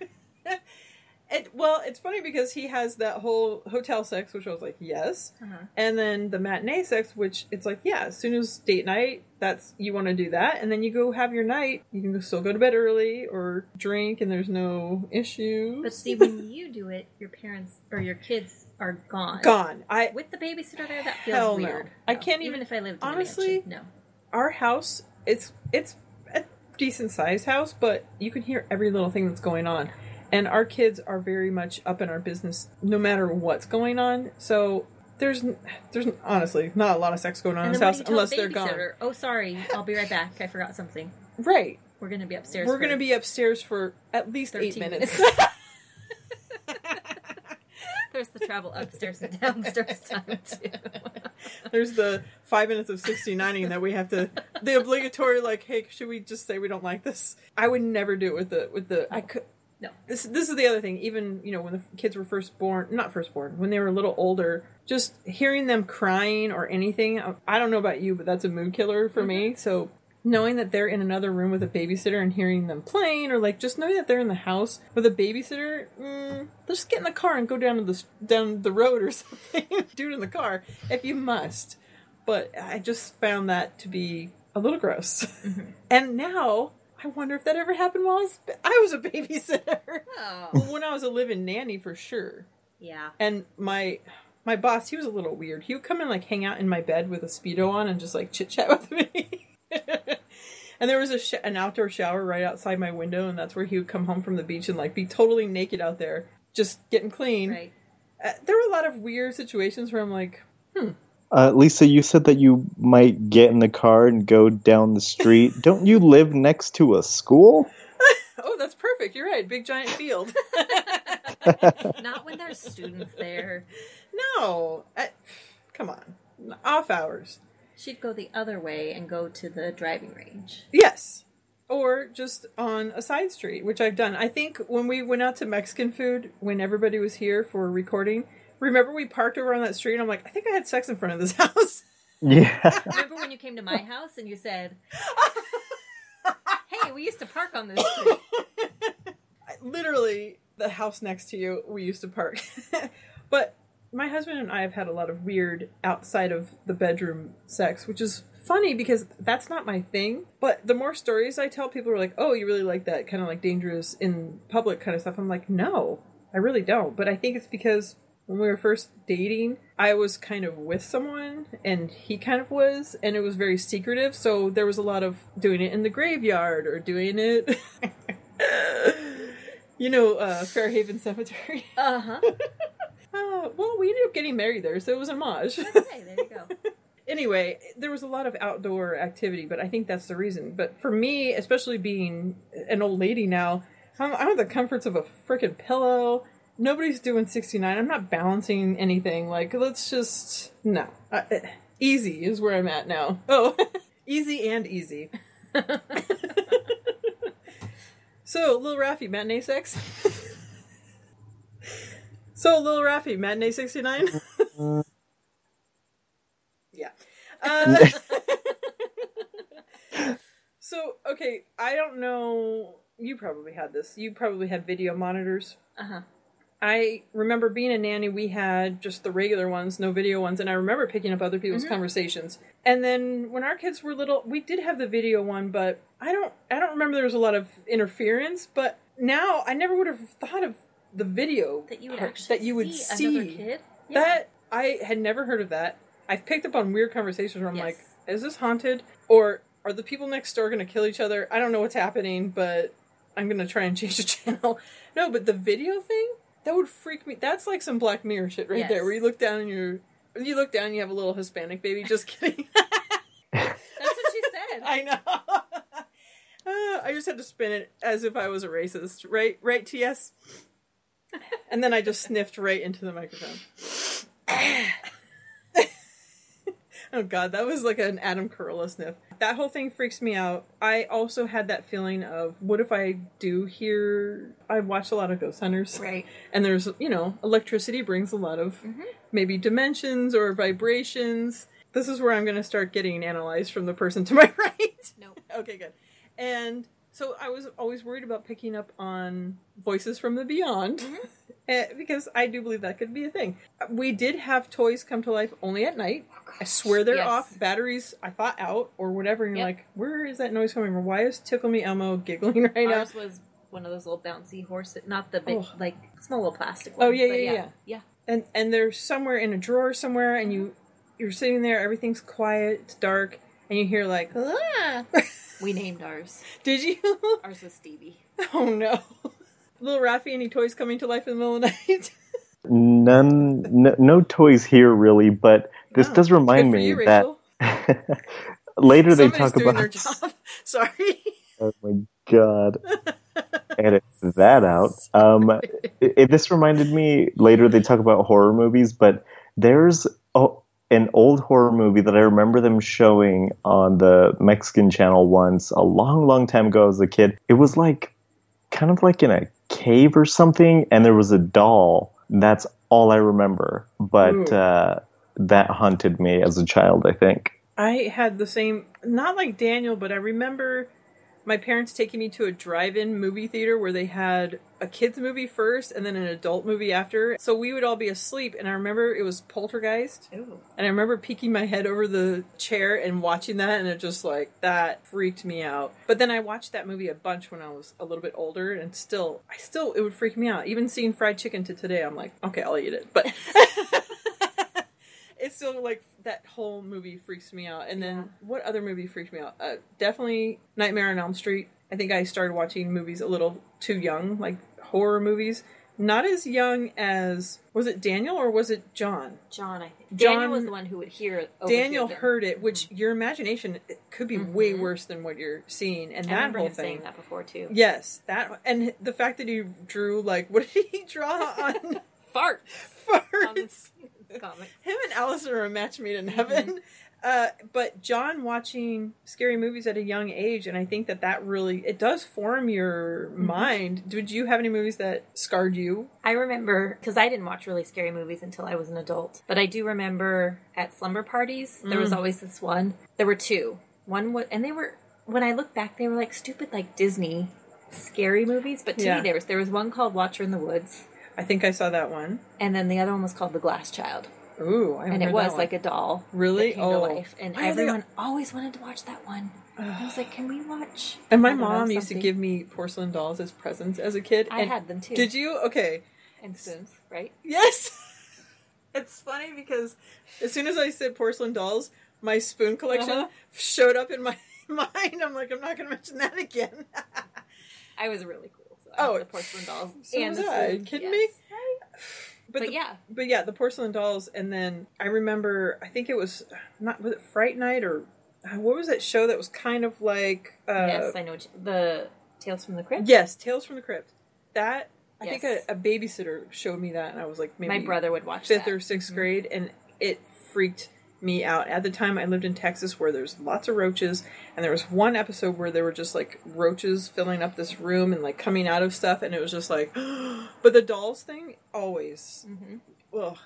It's funny because he has that whole hotel sex, which I was like, yes. Uh-huh. And then the matinee sex, which it's like, yeah, as soon as date night, that's you want to do that. And then you go have your night. You can still go to bed early or drink and there's no issues. But see, when you do it, your parents or your kids... are gone. With the babysitter there, that feels weird. No. I can't even if I lived in a mansion. No. Our house, it's a decent sized house, but you can hear every little thing that's going on. And our kids are very much up in our business no matter what's going on. So there's honestly not a lot of sex going on in this house unless they're gone. Oh, sorry. I'll be right back. I forgot something. Right. We're going to be upstairs. We're going to be upstairs for at least 8 minutes. There's the travel upstairs and downstairs time, too. There's the 5 minutes of 69ing that we have to... The obligatory, like, hey, should we just say we don't like this? I would never do it with the... I could... No. This is the other thing. Even, you know, when the kids were when they were a little older, just hearing them crying or anything, I don't know about you, but that's a mood killer for me. So knowing that they're in another room with a babysitter and hearing them playing, or like just knowing that they're in the house with a babysitter, they'll just get in the car and go down the road or something. Do it in the car if you must. But I just found that to be a little gross. Mm-hmm. And now I wonder if that ever happened while I was a babysitter. Oh. When I was a live-in nanny, for sure. Yeah. And my boss, he was a little weird. He would come and like hang out in my bed with a Speedo on and just like chit chat with me. And there was an outdoor shower right outside my window, and that's where he would come home from the beach and like be totally naked out there, just getting clean. Right. There were a lot of weird situations where I'm like, Lisa, you said that you might get in the car and go down the street. Don't you live next to a school? Oh, that's perfect. You're right. Big giant field. Not when there's students there. No. Come on. Off hours. She'd go the other way and go to the driving range. Yes. Or just on a side street, which I've done. I think when we went out to Mexican food, when everybody was here for recording, remember we parked over on that street? I'm like, I think I had sex in front of this house. Yeah. Remember when you came to my house and you said, hey, we used to park on this street. Literally, the house next to you, we used to park. But... my husband and I have had a lot of weird outside of the bedroom sex, which is funny because that's not my thing. But the more stories I tell, people are like, oh, you really like that kind of like dangerous in public kind of stuff. I'm like, no, I really don't. But I think it's because when we were first dating, I was kind of with someone and he kind of was, and it was very secretive. So there was a lot of doing it in the graveyard or doing it, Fairhaven Cemetery. Uh-huh. Well, we ended up getting married there, so it was an homage. Okay, there you go. Anyway, there was a lot of outdoor activity, but I think that's the reason. But for me, especially being an old lady now, I'm with the comforts of a frickin' pillow. Nobody's doing 69. I'm not balancing anything. Like, let's just... No. Easy is where I'm at now. Oh, easy and easy. So, Lil Raffi, matinee sex? So, Lil Raffi, matinee 69? Yeah. So, okay, I don't know... You probably had this. You probably had video monitors. Uh-huh. I remember being a nanny, we had just the regular ones, no video ones, and I remember picking up other people's mm-hmm. conversations. And then when our kids were little, we did have the video one, but I don't remember there was a lot of interference, but now I never would have thought of the video that you would see another kid. Yeah. That I had never heard of that. I've picked up on weird conversations where I'm like, is this haunted? Or are the people next door going to kill each other? I don't know what's happening, but I'm going to try and change the channel. No, but the video thing, that would freak me. That's like some Black Mirror shit right there, where you look down and you have a little Hispanic baby. Just kidding. That's what she said. I know. I just had to spin it as if I was a racist. Right, TS? And then I just sniffed right into the microphone. Oh, God, that was like an Adam Carolla sniff. That whole thing freaks me out. I also had that feeling of, what if I do hear... I watch a lot of Ghost Hunters. Right. And there's, electricity brings a lot of maybe dimensions or vibrations. This is where I'm going to start getting analyzed from the person to my right. Nope. Okay, good. And so I was always worried about picking up on voices from the beyond, because I do believe that could be a thing. We did have toys come to life only at night. Oh, I swear they're off. Batteries, I thought, out or whatever. And you're like, where is that noise coming from? Why is Tickle Me Elmo giggling right now? Ours was one of those little bouncy horses. Not the big, small little plastic one. Oh, yeah. And they're somewhere in a drawer somewhere, and you're sitting there, everything's quiet, it's dark, and you hear like, ah! We named ours. Did you? Ours was Stevie. Oh, no. Little Raffi, any toys coming to life in the middle of the night? None. No toys here, really, but this does remind me that... Later they talk about... Their job. Sorry. Oh, my God. Edit that out. This reminded me, later they talk about horror movies, but there's... an old horror movie that I remember them showing on the Mexican channel once a long, long time ago as a kid. It was like, kind of like in a cave or something, and there was a doll. That's all I remember. But that haunted me as a child, I think. I had the same, not like Daniel, but I remember my parents taking me to a drive-in movie theater where they had a kid's movie first and then an adult movie after. So we would all be asleep, and I remember it was Poltergeist. Ooh. And I remember peeking my head over the chair and watching that, and it just that freaked me out. But then I watched that movie a bunch when I was a little bit older, and still, it would freak me out. Even seeing fried chicken to today, I'm like, okay, I'll eat it. But it's still that whole movie freaks me out. And then what other movie freaked me out? Definitely Nightmare on Elm Street. I think I started watching movies a little too young, like horror movies. Not as young as, was it Daniel or was it John? John, I think. Daniel was the one who would hear it. Daniel heard it, which your imagination could be way worse than what you're seeing. And that whole thing. I remember him saying that before, too. Yes. That, and the fact that he drew, what did he draw on? Farts. Comics. Him and Allison are a match made in heaven. But John watching scary movies at a young age, and I think that really, it does form your mind. Did you have any movies that scarred you? I remember, because I didn't watch really scary movies until I was an adult, but I do remember at slumber parties, there was always this one. There were two. One was, and they were, when I look back, they were stupid, Disney scary movies, but to me, there was one called Watcher in the Woods. I think I saw that one. And then the other one was called The Glass Child. Ooh, I remember that. And it was a doll. Really? That came to life. And everyone always wanted to watch that one. I was like, can we watch? And my mom used to give me porcelain dolls as presents as a kid. I had them too. Did you? Okay. And spoons, right? Yes. It's funny because as soon as I said porcelain dolls, my spoon collection showed up in my mind. I'm like, I'm not going to mention that again. I was really cool. The porcelain dolls. So and was I. Are you kidding me? But yeah, the porcelain dolls. And then I remember, I think it was, was it Fright Night or what was that show that was kind of like... yes, I know. The Tales from the Crypt? Yes, Tales from the Crypt. That, I think a babysitter showed me that and I was like maybe... My brother would watch that. 5th or 6th grade, and it freaked me out. At the time, I lived in Texas where there's lots of roaches, and there was one episode where there were just like roaches filling up this room and like coming out of stuff, and it was just like... But the dolls thing, always. Ugh.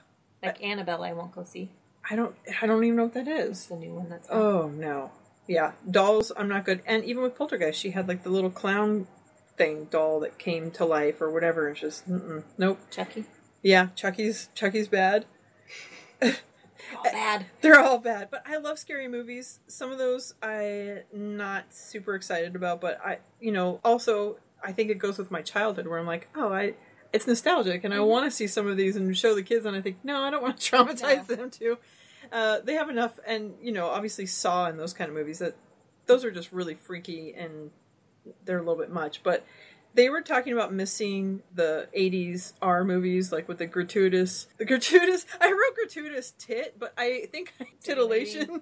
Like Annabelle, I won't go see. I don't even know what that is. It's the new one that's... Oh, no. Yeah. Dolls, I'm not good. And even with Poltergeist, she had like the little clown thing doll that came to life or whatever. It's just, nope. Chucky? Yeah, Chucky's bad. They're all bad. But I love scary movies. Some of those I'm not super excited about, but I think it goes with my childhood where I'm like, it's nostalgic, and I want to see some of these and show the kids, and I think, no, I don't want to traumatize them too. They have enough, and, obviously Saw and those kind of movies, that those are just really freaky, and they're a little bit much. But they were talking about missing the 80s R movies, like with the gratuitous, I wrote gratuitous tit, but I think titillating,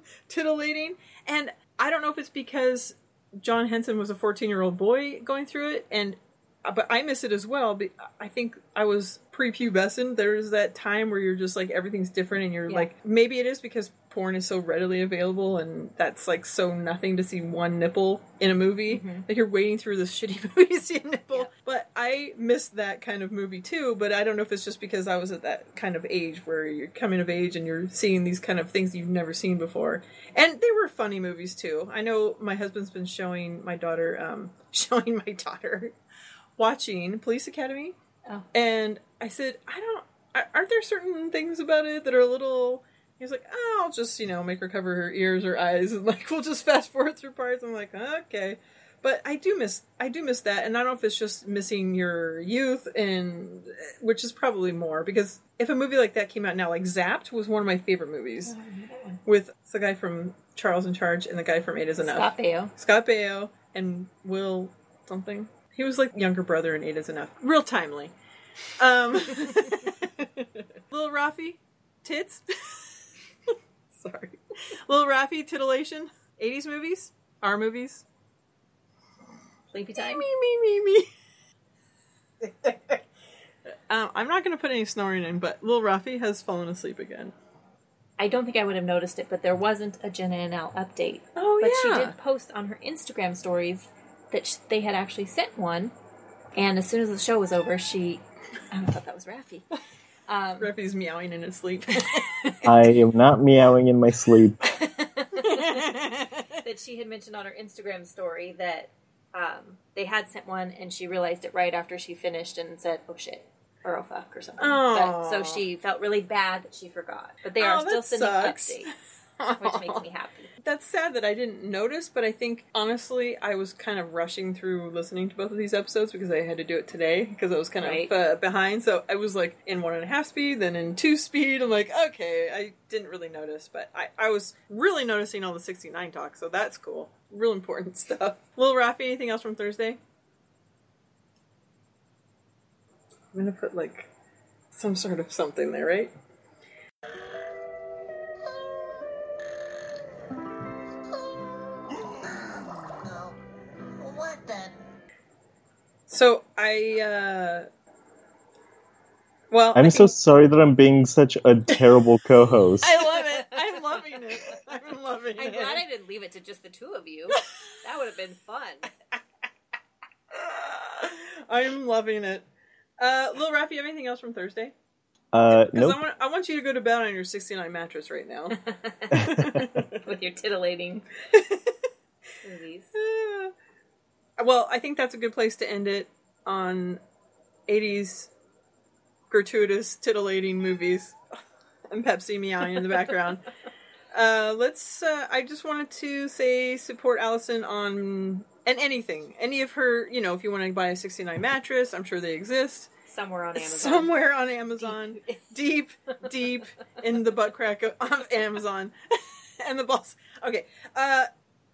and I don't know if it's because John Henson was a 14-year-old boy going through it, but I miss it as well. But I think I was prepubescent. There's that time where you're just like, everything's different. And you're like, maybe it is because porn is so readily available. And that's like so nothing to see one nipple in a movie. Like you're waiting through this shitty movie to see a nipple. Yeah. But I miss that kind of movie too. But I don't know if it's just because I was at that kind of age where you're coming of age and you're seeing these kind of things you've never seen before. And they were funny movies too. I know my husband's been showing my daughter watching Police Academy, and I said, aren't there certain things about it that are a little... He was like, I'll just, make her cover her ears or eyes, and like, we'll just fast forward through parts. I'm like, okay. But I do miss that, and I don't know if it's just missing your youth, and which is probably more, because if a movie like that came out now, like Zapped was one of my favorite movies, with the guy from Charles in Charge and the guy from Eight is Enough. Scott Baio and Will something. He was like younger brother in Eight is Enough. Real timely. Little Rafi, tits. Sorry. Little Rafi, titillation. 80s movies. R movies. Sleepy time. Me. I'm not going to put any snoring in, but Little Rafi has fallen asleep again. I don't think I would have noticed it, but there wasn't a Jenna and Al update. Oh, but yeah. But she did post on her Instagram stories that they had actually sent one, and as soon as the show was over, I thought that was Rafi. Rafi's meowing in his sleep. I am not meowing in my sleep. That she had mentioned on her Instagram story that they had sent one, and she realized it right after she finished and said, oh shit, or oh fuck, or something. But, so she felt really bad that she forgot. But they are still sending updates. Which makes me happy. That's sad that I didn't notice, but I think, honestly, I was kind of rushing through listening to both of these episodes because I had to do it today because I was kind of behind. So I was like in 1.5 speed, then in 2 speed. I'm like, okay, I didn't really notice, but I was really noticing all the 69 talk, so that's cool. Real important stuff. Lil Rafi, anything else from Thursday? I'm going to put like some sort of something there, right? So I'm so sorry that I'm being such a terrible co-host. I love it. I'm loving it. I'm glad I didn't leave it to just the two of you. That would have been fun. I'm loving it. Lil Rafi, anything else from Thursday? Nope. I want you to go to bed on your 69 mattress right now. With your titillating movies. Well, I think that's a good place to end it on 80s gratuitous titillating movies and Pepsi meowing in the background. I just wanted to say support Allison on anything. Any of her, if you want to buy a 69 mattress, I'm sure they exist. Somewhere on Amazon. Deep in the butt crack of Amazon. And the balls. Okay.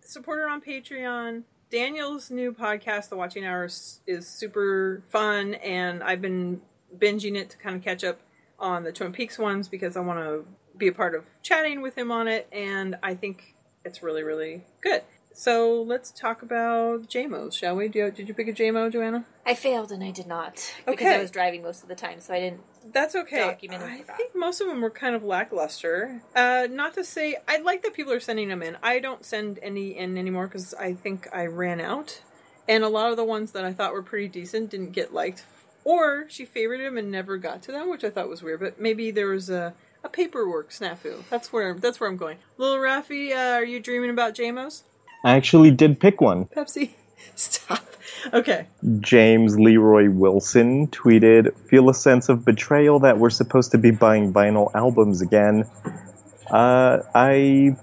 Support her on Patreon. Daniel's new podcast, The Watching Hours, is super fun, and I've been binging it to kind of catch up on the Twin Peaks ones because I want to be a part of chatting with him on it, and I think it's really, really good. So let's talk about JMOs, shall we? Did you pick a JMO, Joanna? I failed and I did not. Okay. Because I was driving most of the time, so I didn't document them. I think most of them were kind of lackluster. Not to say... I like that people are sending them in. I don't send any in anymore because I think I ran out. And a lot of the ones that I thought were pretty decent didn't get liked. Or she favorited them and never got to them, which I thought was weird. But maybe there was a paperwork snafu. That's where I'm going. Lil Raffi, are you dreaming about JMOs? I actually did pick one. Pepsi, stop. Okay. James Leroy Wilson tweeted, "Feel a sense of betrayal that we're supposed to be buying vinyl albums again." I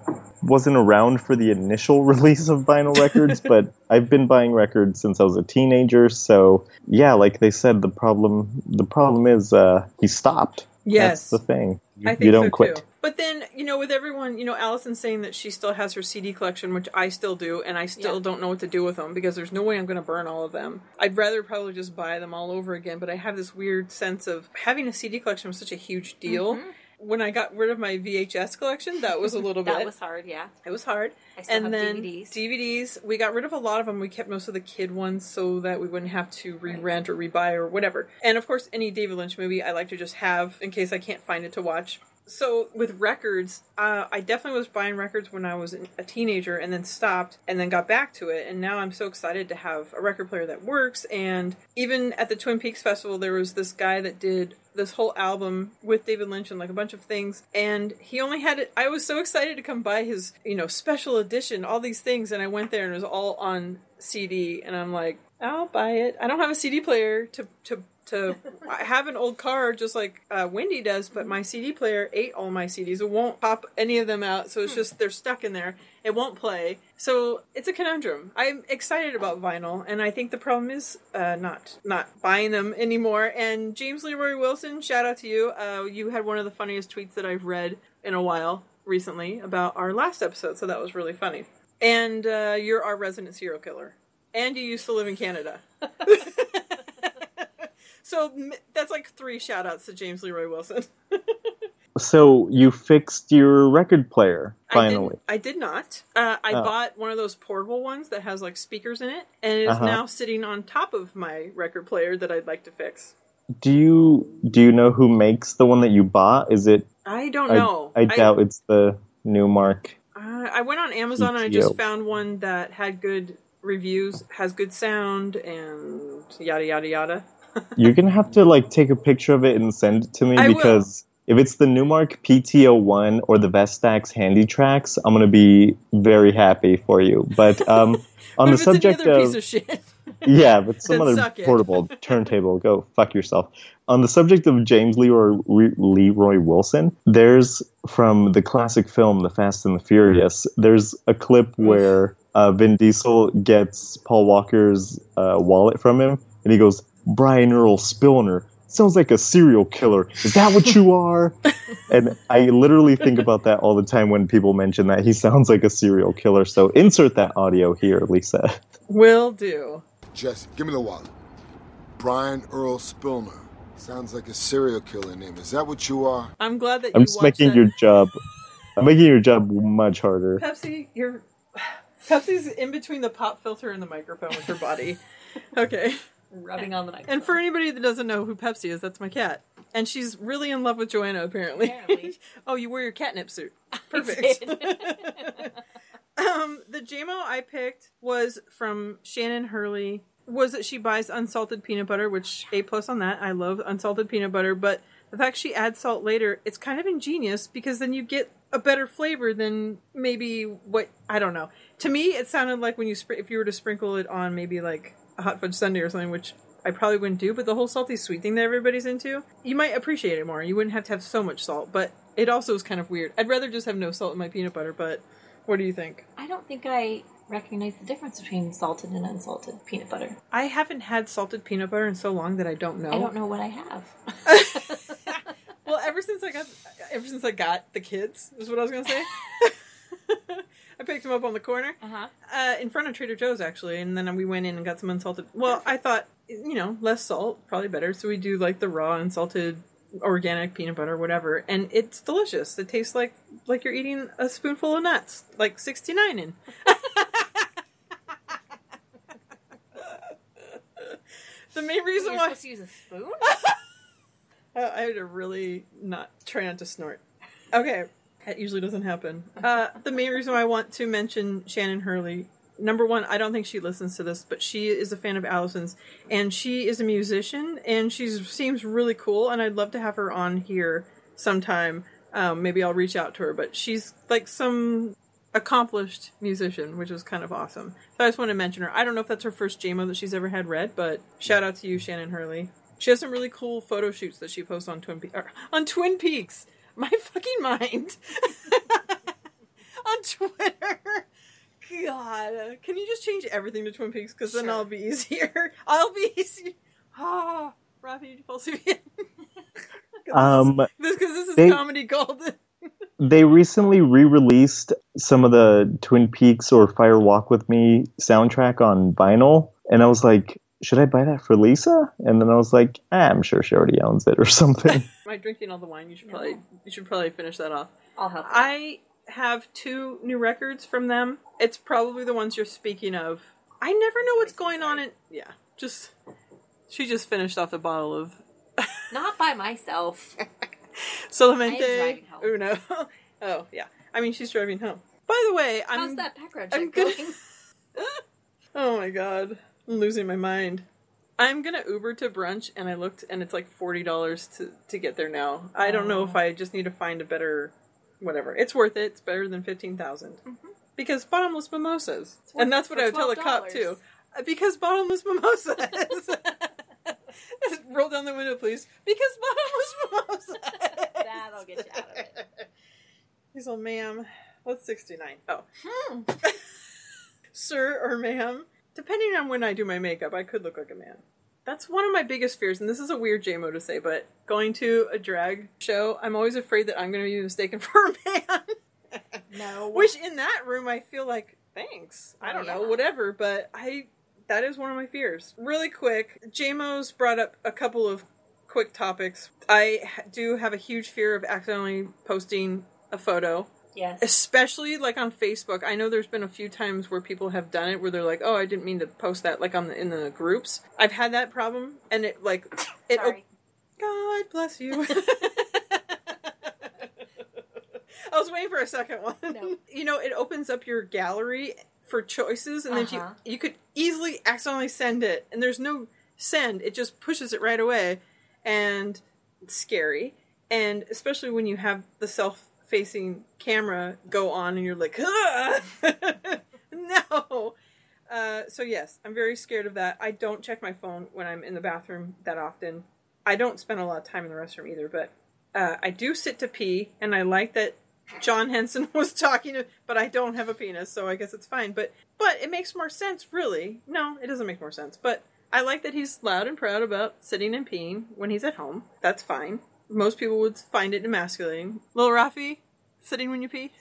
wasn't around for the initial release of vinyl records, but I've been buying records since I was a teenager. So yeah, like they said, the problem is he stopped. Yes. That's the thing. I think you don't quit. Too. But then, with everyone, Allison's saying that she still has her CD collection, which I still do, and I still don't know what to do with them because there's no way I'm going to burn all of them. I'd rather probably just buy them all over again, but I have this weird sense of having a CD collection was such a huge deal. Mm-hmm. When I got rid of my VHS collection, that was a little bit. That was hard, yeah. It was hard. I still have DVDs. DVDs, we got rid of a lot of them. We kept most of the kid ones so that we wouldn't have to re-rent or rebuy or whatever. And of course, any David Lynch movie I like to just have in case I can't find it to watch. So with records, I definitely was buying records when I was a teenager and then stopped and then got back to it. And now I'm so excited to have a record player that works. And even at the Twin Peaks Festival, there was this guy that did this whole album with David Lynch and like a bunch of things. And he only had it. I was so excited to come buy his, special edition, all these things. And I went there and it was all on CD. And I'm like, I'll buy it. I don't have a CD player to have an old car just like Wendy does, but my CD player ate all my CDs. It won't pop any of them out, so it's just they're stuck in there. It won't play. So it's a conundrum. I'm excited about vinyl, and I think the problem is not buying them anymore. And James Leroy Wilson, shout out to you. You had one of the funniest tweets that I've read in a while recently about our last episode, so that was really funny. And you're our resident serial killer. And you used to live in Canada. So that's like 3 shout-outs to James Leroy Wilson. So you fixed your record player, finally. I did not. I bought one of those portable ones that has like speakers in it, and it is now sitting on top of my record player that I'd like to fix. Do you know who makes the one that you bought? Is it... I don't know. I doubt it's the Numark. I went on Amazon and I just found one that had good reviews, has good sound, and yada, yada, yada. You're going to have to, take a picture of it and send it to me because if it's the Numark PT01 or the Vestax Handy Trax, I'm going to be very happy for you. But on the subject of... piece of shit. Yeah, but some other portable turntable. Go fuck yourself. On the subject of James Leroy Wilson, there's, from the classic film The Fast and the Furious, there's a clip where Vin Diesel gets Paul Walker's wallet from him, and he goes... Brian Earl Spillner sounds like a serial killer. Is that what you are? And I literally think about that all the time when people mention that he sounds like a serial killer. So insert that audio here, Lisa. Will do. Jesse, give me the wallet. Brian Earl Spillner sounds like a serial killer name. Is that what you are? I'm glad that you watched I'm making your job much harder. Pepsi, Pepsi's in between the pop filter and the microphone with her body. Okay. Rubbing on the microphone. And for anybody that doesn't know who Pepsi is, that's my cat. And she's really in love with Joanna, apparently. Oh, you wear your catnip suit. Perfect. The JMO I picked was from Shannon Hurley. Was that she buys unsalted peanut butter, which A+ on that. I love unsalted peanut butter. But the fact she adds salt later, it's kind of ingenious because then you get a better flavor than maybe what, I don't know. To me, it sounded like when if you were to sprinkle it on maybe like... a hot fudge sundae or something, which I probably wouldn't do, but the whole salty sweet thing that everybody's into, you might appreciate it more. You wouldn't have to have so much salt, but it also is kind of weird. I'd rather just have no salt in my peanut butter, but what do you think? I don't think I recognize the difference between salted and unsalted peanut butter. I haven't had salted peanut butter in so long that I don't know. I don't know what I have. Well, ever since I got the kids, is what I was going to say. I picked them up on the corner in front of Trader Joe's, actually, and then we went in and got some unsalted. Well, I thought, less salt, probably better, so we do, the raw unsalted organic peanut butter, whatever, and it's delicious. It tastes like you're eating a spoonful of nuts, like 69 in. The main reason why you're supposed to use a spoon. I had to really try not to snort. Okay, that usually doesn't happen. The main reason why I want to mention Shannon Hurley. Number one, I don't think she listens to this, but she is a fan of Allison's, and she is a musician, and she seems really cool, and I'd love to have her on here sometime. Maybe I'll reach out to her, but she's like some accomplished musician, which is kind of awesome. So I just want to mention her. I don't know if that's her first JMO that she's ever had read, but shout out to you, Shannon Hurley. She has some really cool photo shoots that she posts on Twin Peaks. My fucking mind. On Twitter. God, can you just change everything to Twin Peaks? Because then I'll be easier. Ah, Rafi, Falsifian. Because this is comedy golden. They recently re-released some of the Twin Peaks or Fire Walk with Me soundtrack on vinyl, and I was like, should I buy that for Lisa? And then I was like, I'm sure she already owns it or something. Am I drinking all the wine? You should probably finish that off. I'll help you. I have 2 new records from them. It's probably the ones you're speaking of. I never know what's going on in... Yeah, she just finished off a bottle of... Not by myself. Solamente Uno. Oh, yeah. I mean, she's driving home. By the way, how's that background check going? Oh my god. I'm losing my mind. I'm going to Uber to brunch, and I looked, and it's like $40 to get there now. I don't know if I just need to find a better... Whatever. It's worth it. It's better than $15,000. Mm-hmm. Because bottomless mimosas. And that's what I would tell a cop, too. Because bottomless mimosas. Roll down the window, please. Because bottomless mimosas. That'll get you out of it. He's all, ma'am. What's 69? Oh. Sir or ma'am. Depending on when I do my makeup, I could look like a man. That's one of my biggest fears, and this is a weird JMO to say, but going to a drag show, I'm always afraid that I'm going to be mistaken for a man. No. Which in that room, I feel like, thanks. I don't know, whatever, but that is one of my fears. Really quick, JMO's brought up a couple of quick topics. I do have a huge fear of accidentally posting a photo. Yes. Especially like on Facebook. I know there's been a few times where people have done it where they're like, oh, I didn't mean to post that, like in the groups. I've had that problem, and it like it Sorry. God bless you. I was waiting for a second one. No. You know, it opens up your gallery for choices, and then you could easily accidentally send it, and there's no send. It just pushes it right away, and it's scary. And especially when you have the self-facing camera go on and you're like, no. So yes, I'm very scared of that. I don't check my phone when I'm in the bathroom that often. I don't spend a lot of time in the restroom either, but I do sit to pee, and I like that John Henson was talking to, but I don't have a penis, so I guess it's fine. But it makes more sense, really. No, it doesn't make more sense, but I like that he's loud and proud about sitting and peeing when he's at home. That's fine. Most people would find it emasculating. Lil Rafi, sitting when you pee.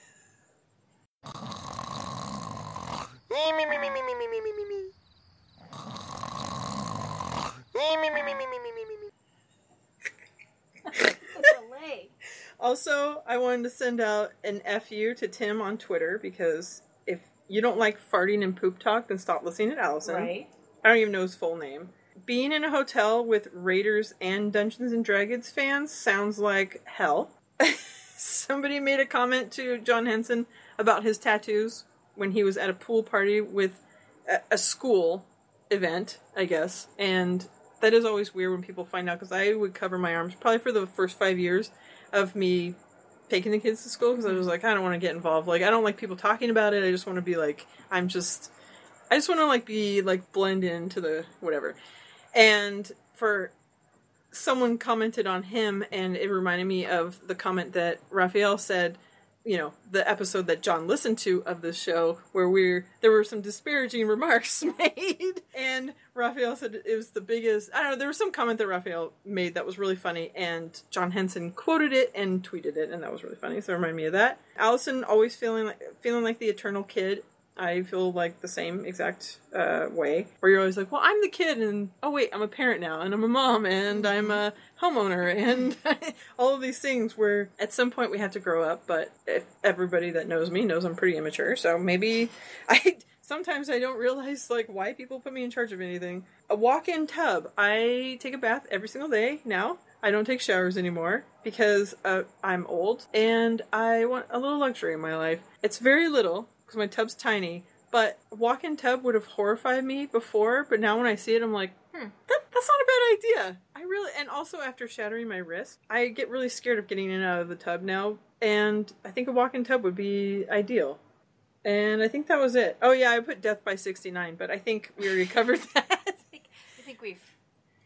Also, I wanted to send out an FU to Tim on Twitter, because if you don't like farting and poop talk, then stop listening to Allison. Right. I don't even know his full name. Being in a hotel with Raiders and Dungeons and Dragons fans sounds like hell. Somebody made a comment to John Henson about his tattoos when he was at a pool party with a school event, I guess. And that is always weird when people find out, because I would cover my arms probably for the first 5 years of me taking the kids to school, because I was like, I don't want to get involved. Like, I don't like people talking about it. I just want to be like, I just want to like be like blend into the whatever. And for someone commented on him, and it reminded me of the comment that Rafael said, you know, the episode that John listened to of this show where there were some disparaging remarks made, and Rafael said it was the biggest, I don't know, there was some comment that Rafael made that was really funny, and John Henson quoted it and tweeted it, and that was really funny, so it reminded me of that. Allison always feeling like the eternal kid. I feel like the same exact way, where you're always like, well, I'm the kid, and oh wait, I'm a parent now, and I'm a mom, and I'm a homeowner and all of these things where at some point we had to grow up, but everybody that knows me knows I'm pretty immature, so maybe sometimes I don't realize, like, why people put me in charge of anything. A walk-in tub. I take a bath every single day now. I don't take showers anymore because I'm old and I want a little luxury in my life. It's very little because my tub's tiny, but a walk-in tub would have horrified me before, but now when I see it, I'm like, that's not a bad idea. And also after shattering my wrist, I get really scared of getting in and out of the tub now, and I think a walk-in tub would be ideal. And I think that was it. Oh, yeah, I put Death by 69, but I think we already covered that.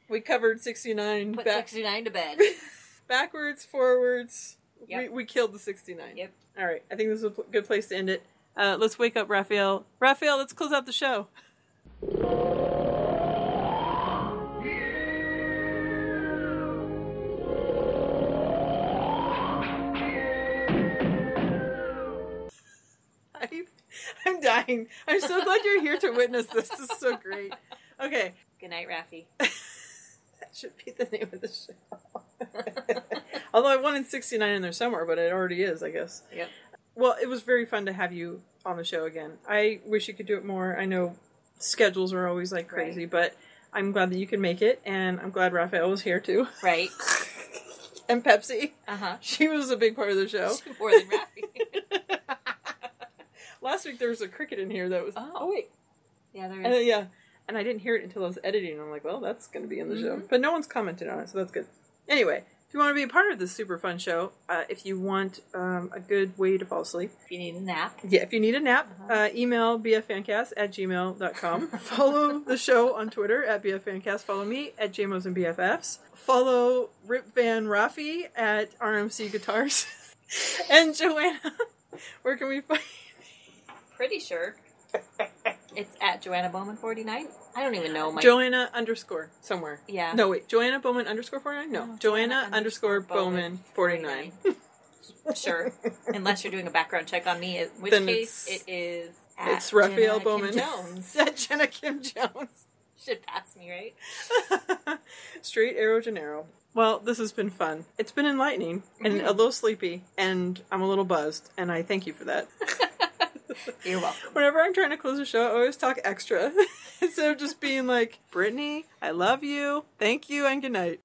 We covered 69. Put 69 to bed. Backwards, forwards. Yep. We killed the 69. Yep. All right. I think this is a good place to end it. Let's wake up Rafael. Rafael, let's close out the show. I'm dying. I'm so glad you're here to witness this. This is so great. Okay. Good night, Rafi. That should be the name of the show. Although I wanted 69 in there somewhere, but it already is, I guess. Yep. Well, it was very fun to have you on the show again. I wish you could do it more. I know schedules are always like crazy, right, but I'm glad that you could make it, and I'm glad Rafael was here too. Right. And Pepsi. Uh-huh. She was a big part of the show. More than Rafi. Last week there was a cricket in here that was... Oh wait. Yeah, there is. Yeah. And I didn't hear it until I was editing, and I'm like, well, that's going to be in the show. But no one's commented on it, so that's good. Anyway, if you want to be a part of this super fun show, if you want a good way to fall asleep. If you need a nap. Yeah, if you need a nap, email bffancast@gmail.com. Follow the show on Twitter @bffancast. Follow me @jmosandbffs. Follow Rip Van Rafi @RMCGuitars. And Joanna, where can we find you? Pretty sure. It's @JoannaBowman49. I don't even know. Joanna _, somewhere. Yeah. No, wait. Joanna Bowman _49? No. Joanna _Bowman49. Sure. Unless you're doing a background check on me, in which then case it is it's Rafael Bowman Jones. Jenna Kim Jones. Should pass me, right? Straight arrow Gennaro. Well, this has been fun. It's been enlightening and a little sleepy, and I'm a little buzzed, and I thank you for that. You're welcome. Whenever I'm trying to close a show, I always talk extra. Instead of just being like, Brittany, I love you, thank you, and good night.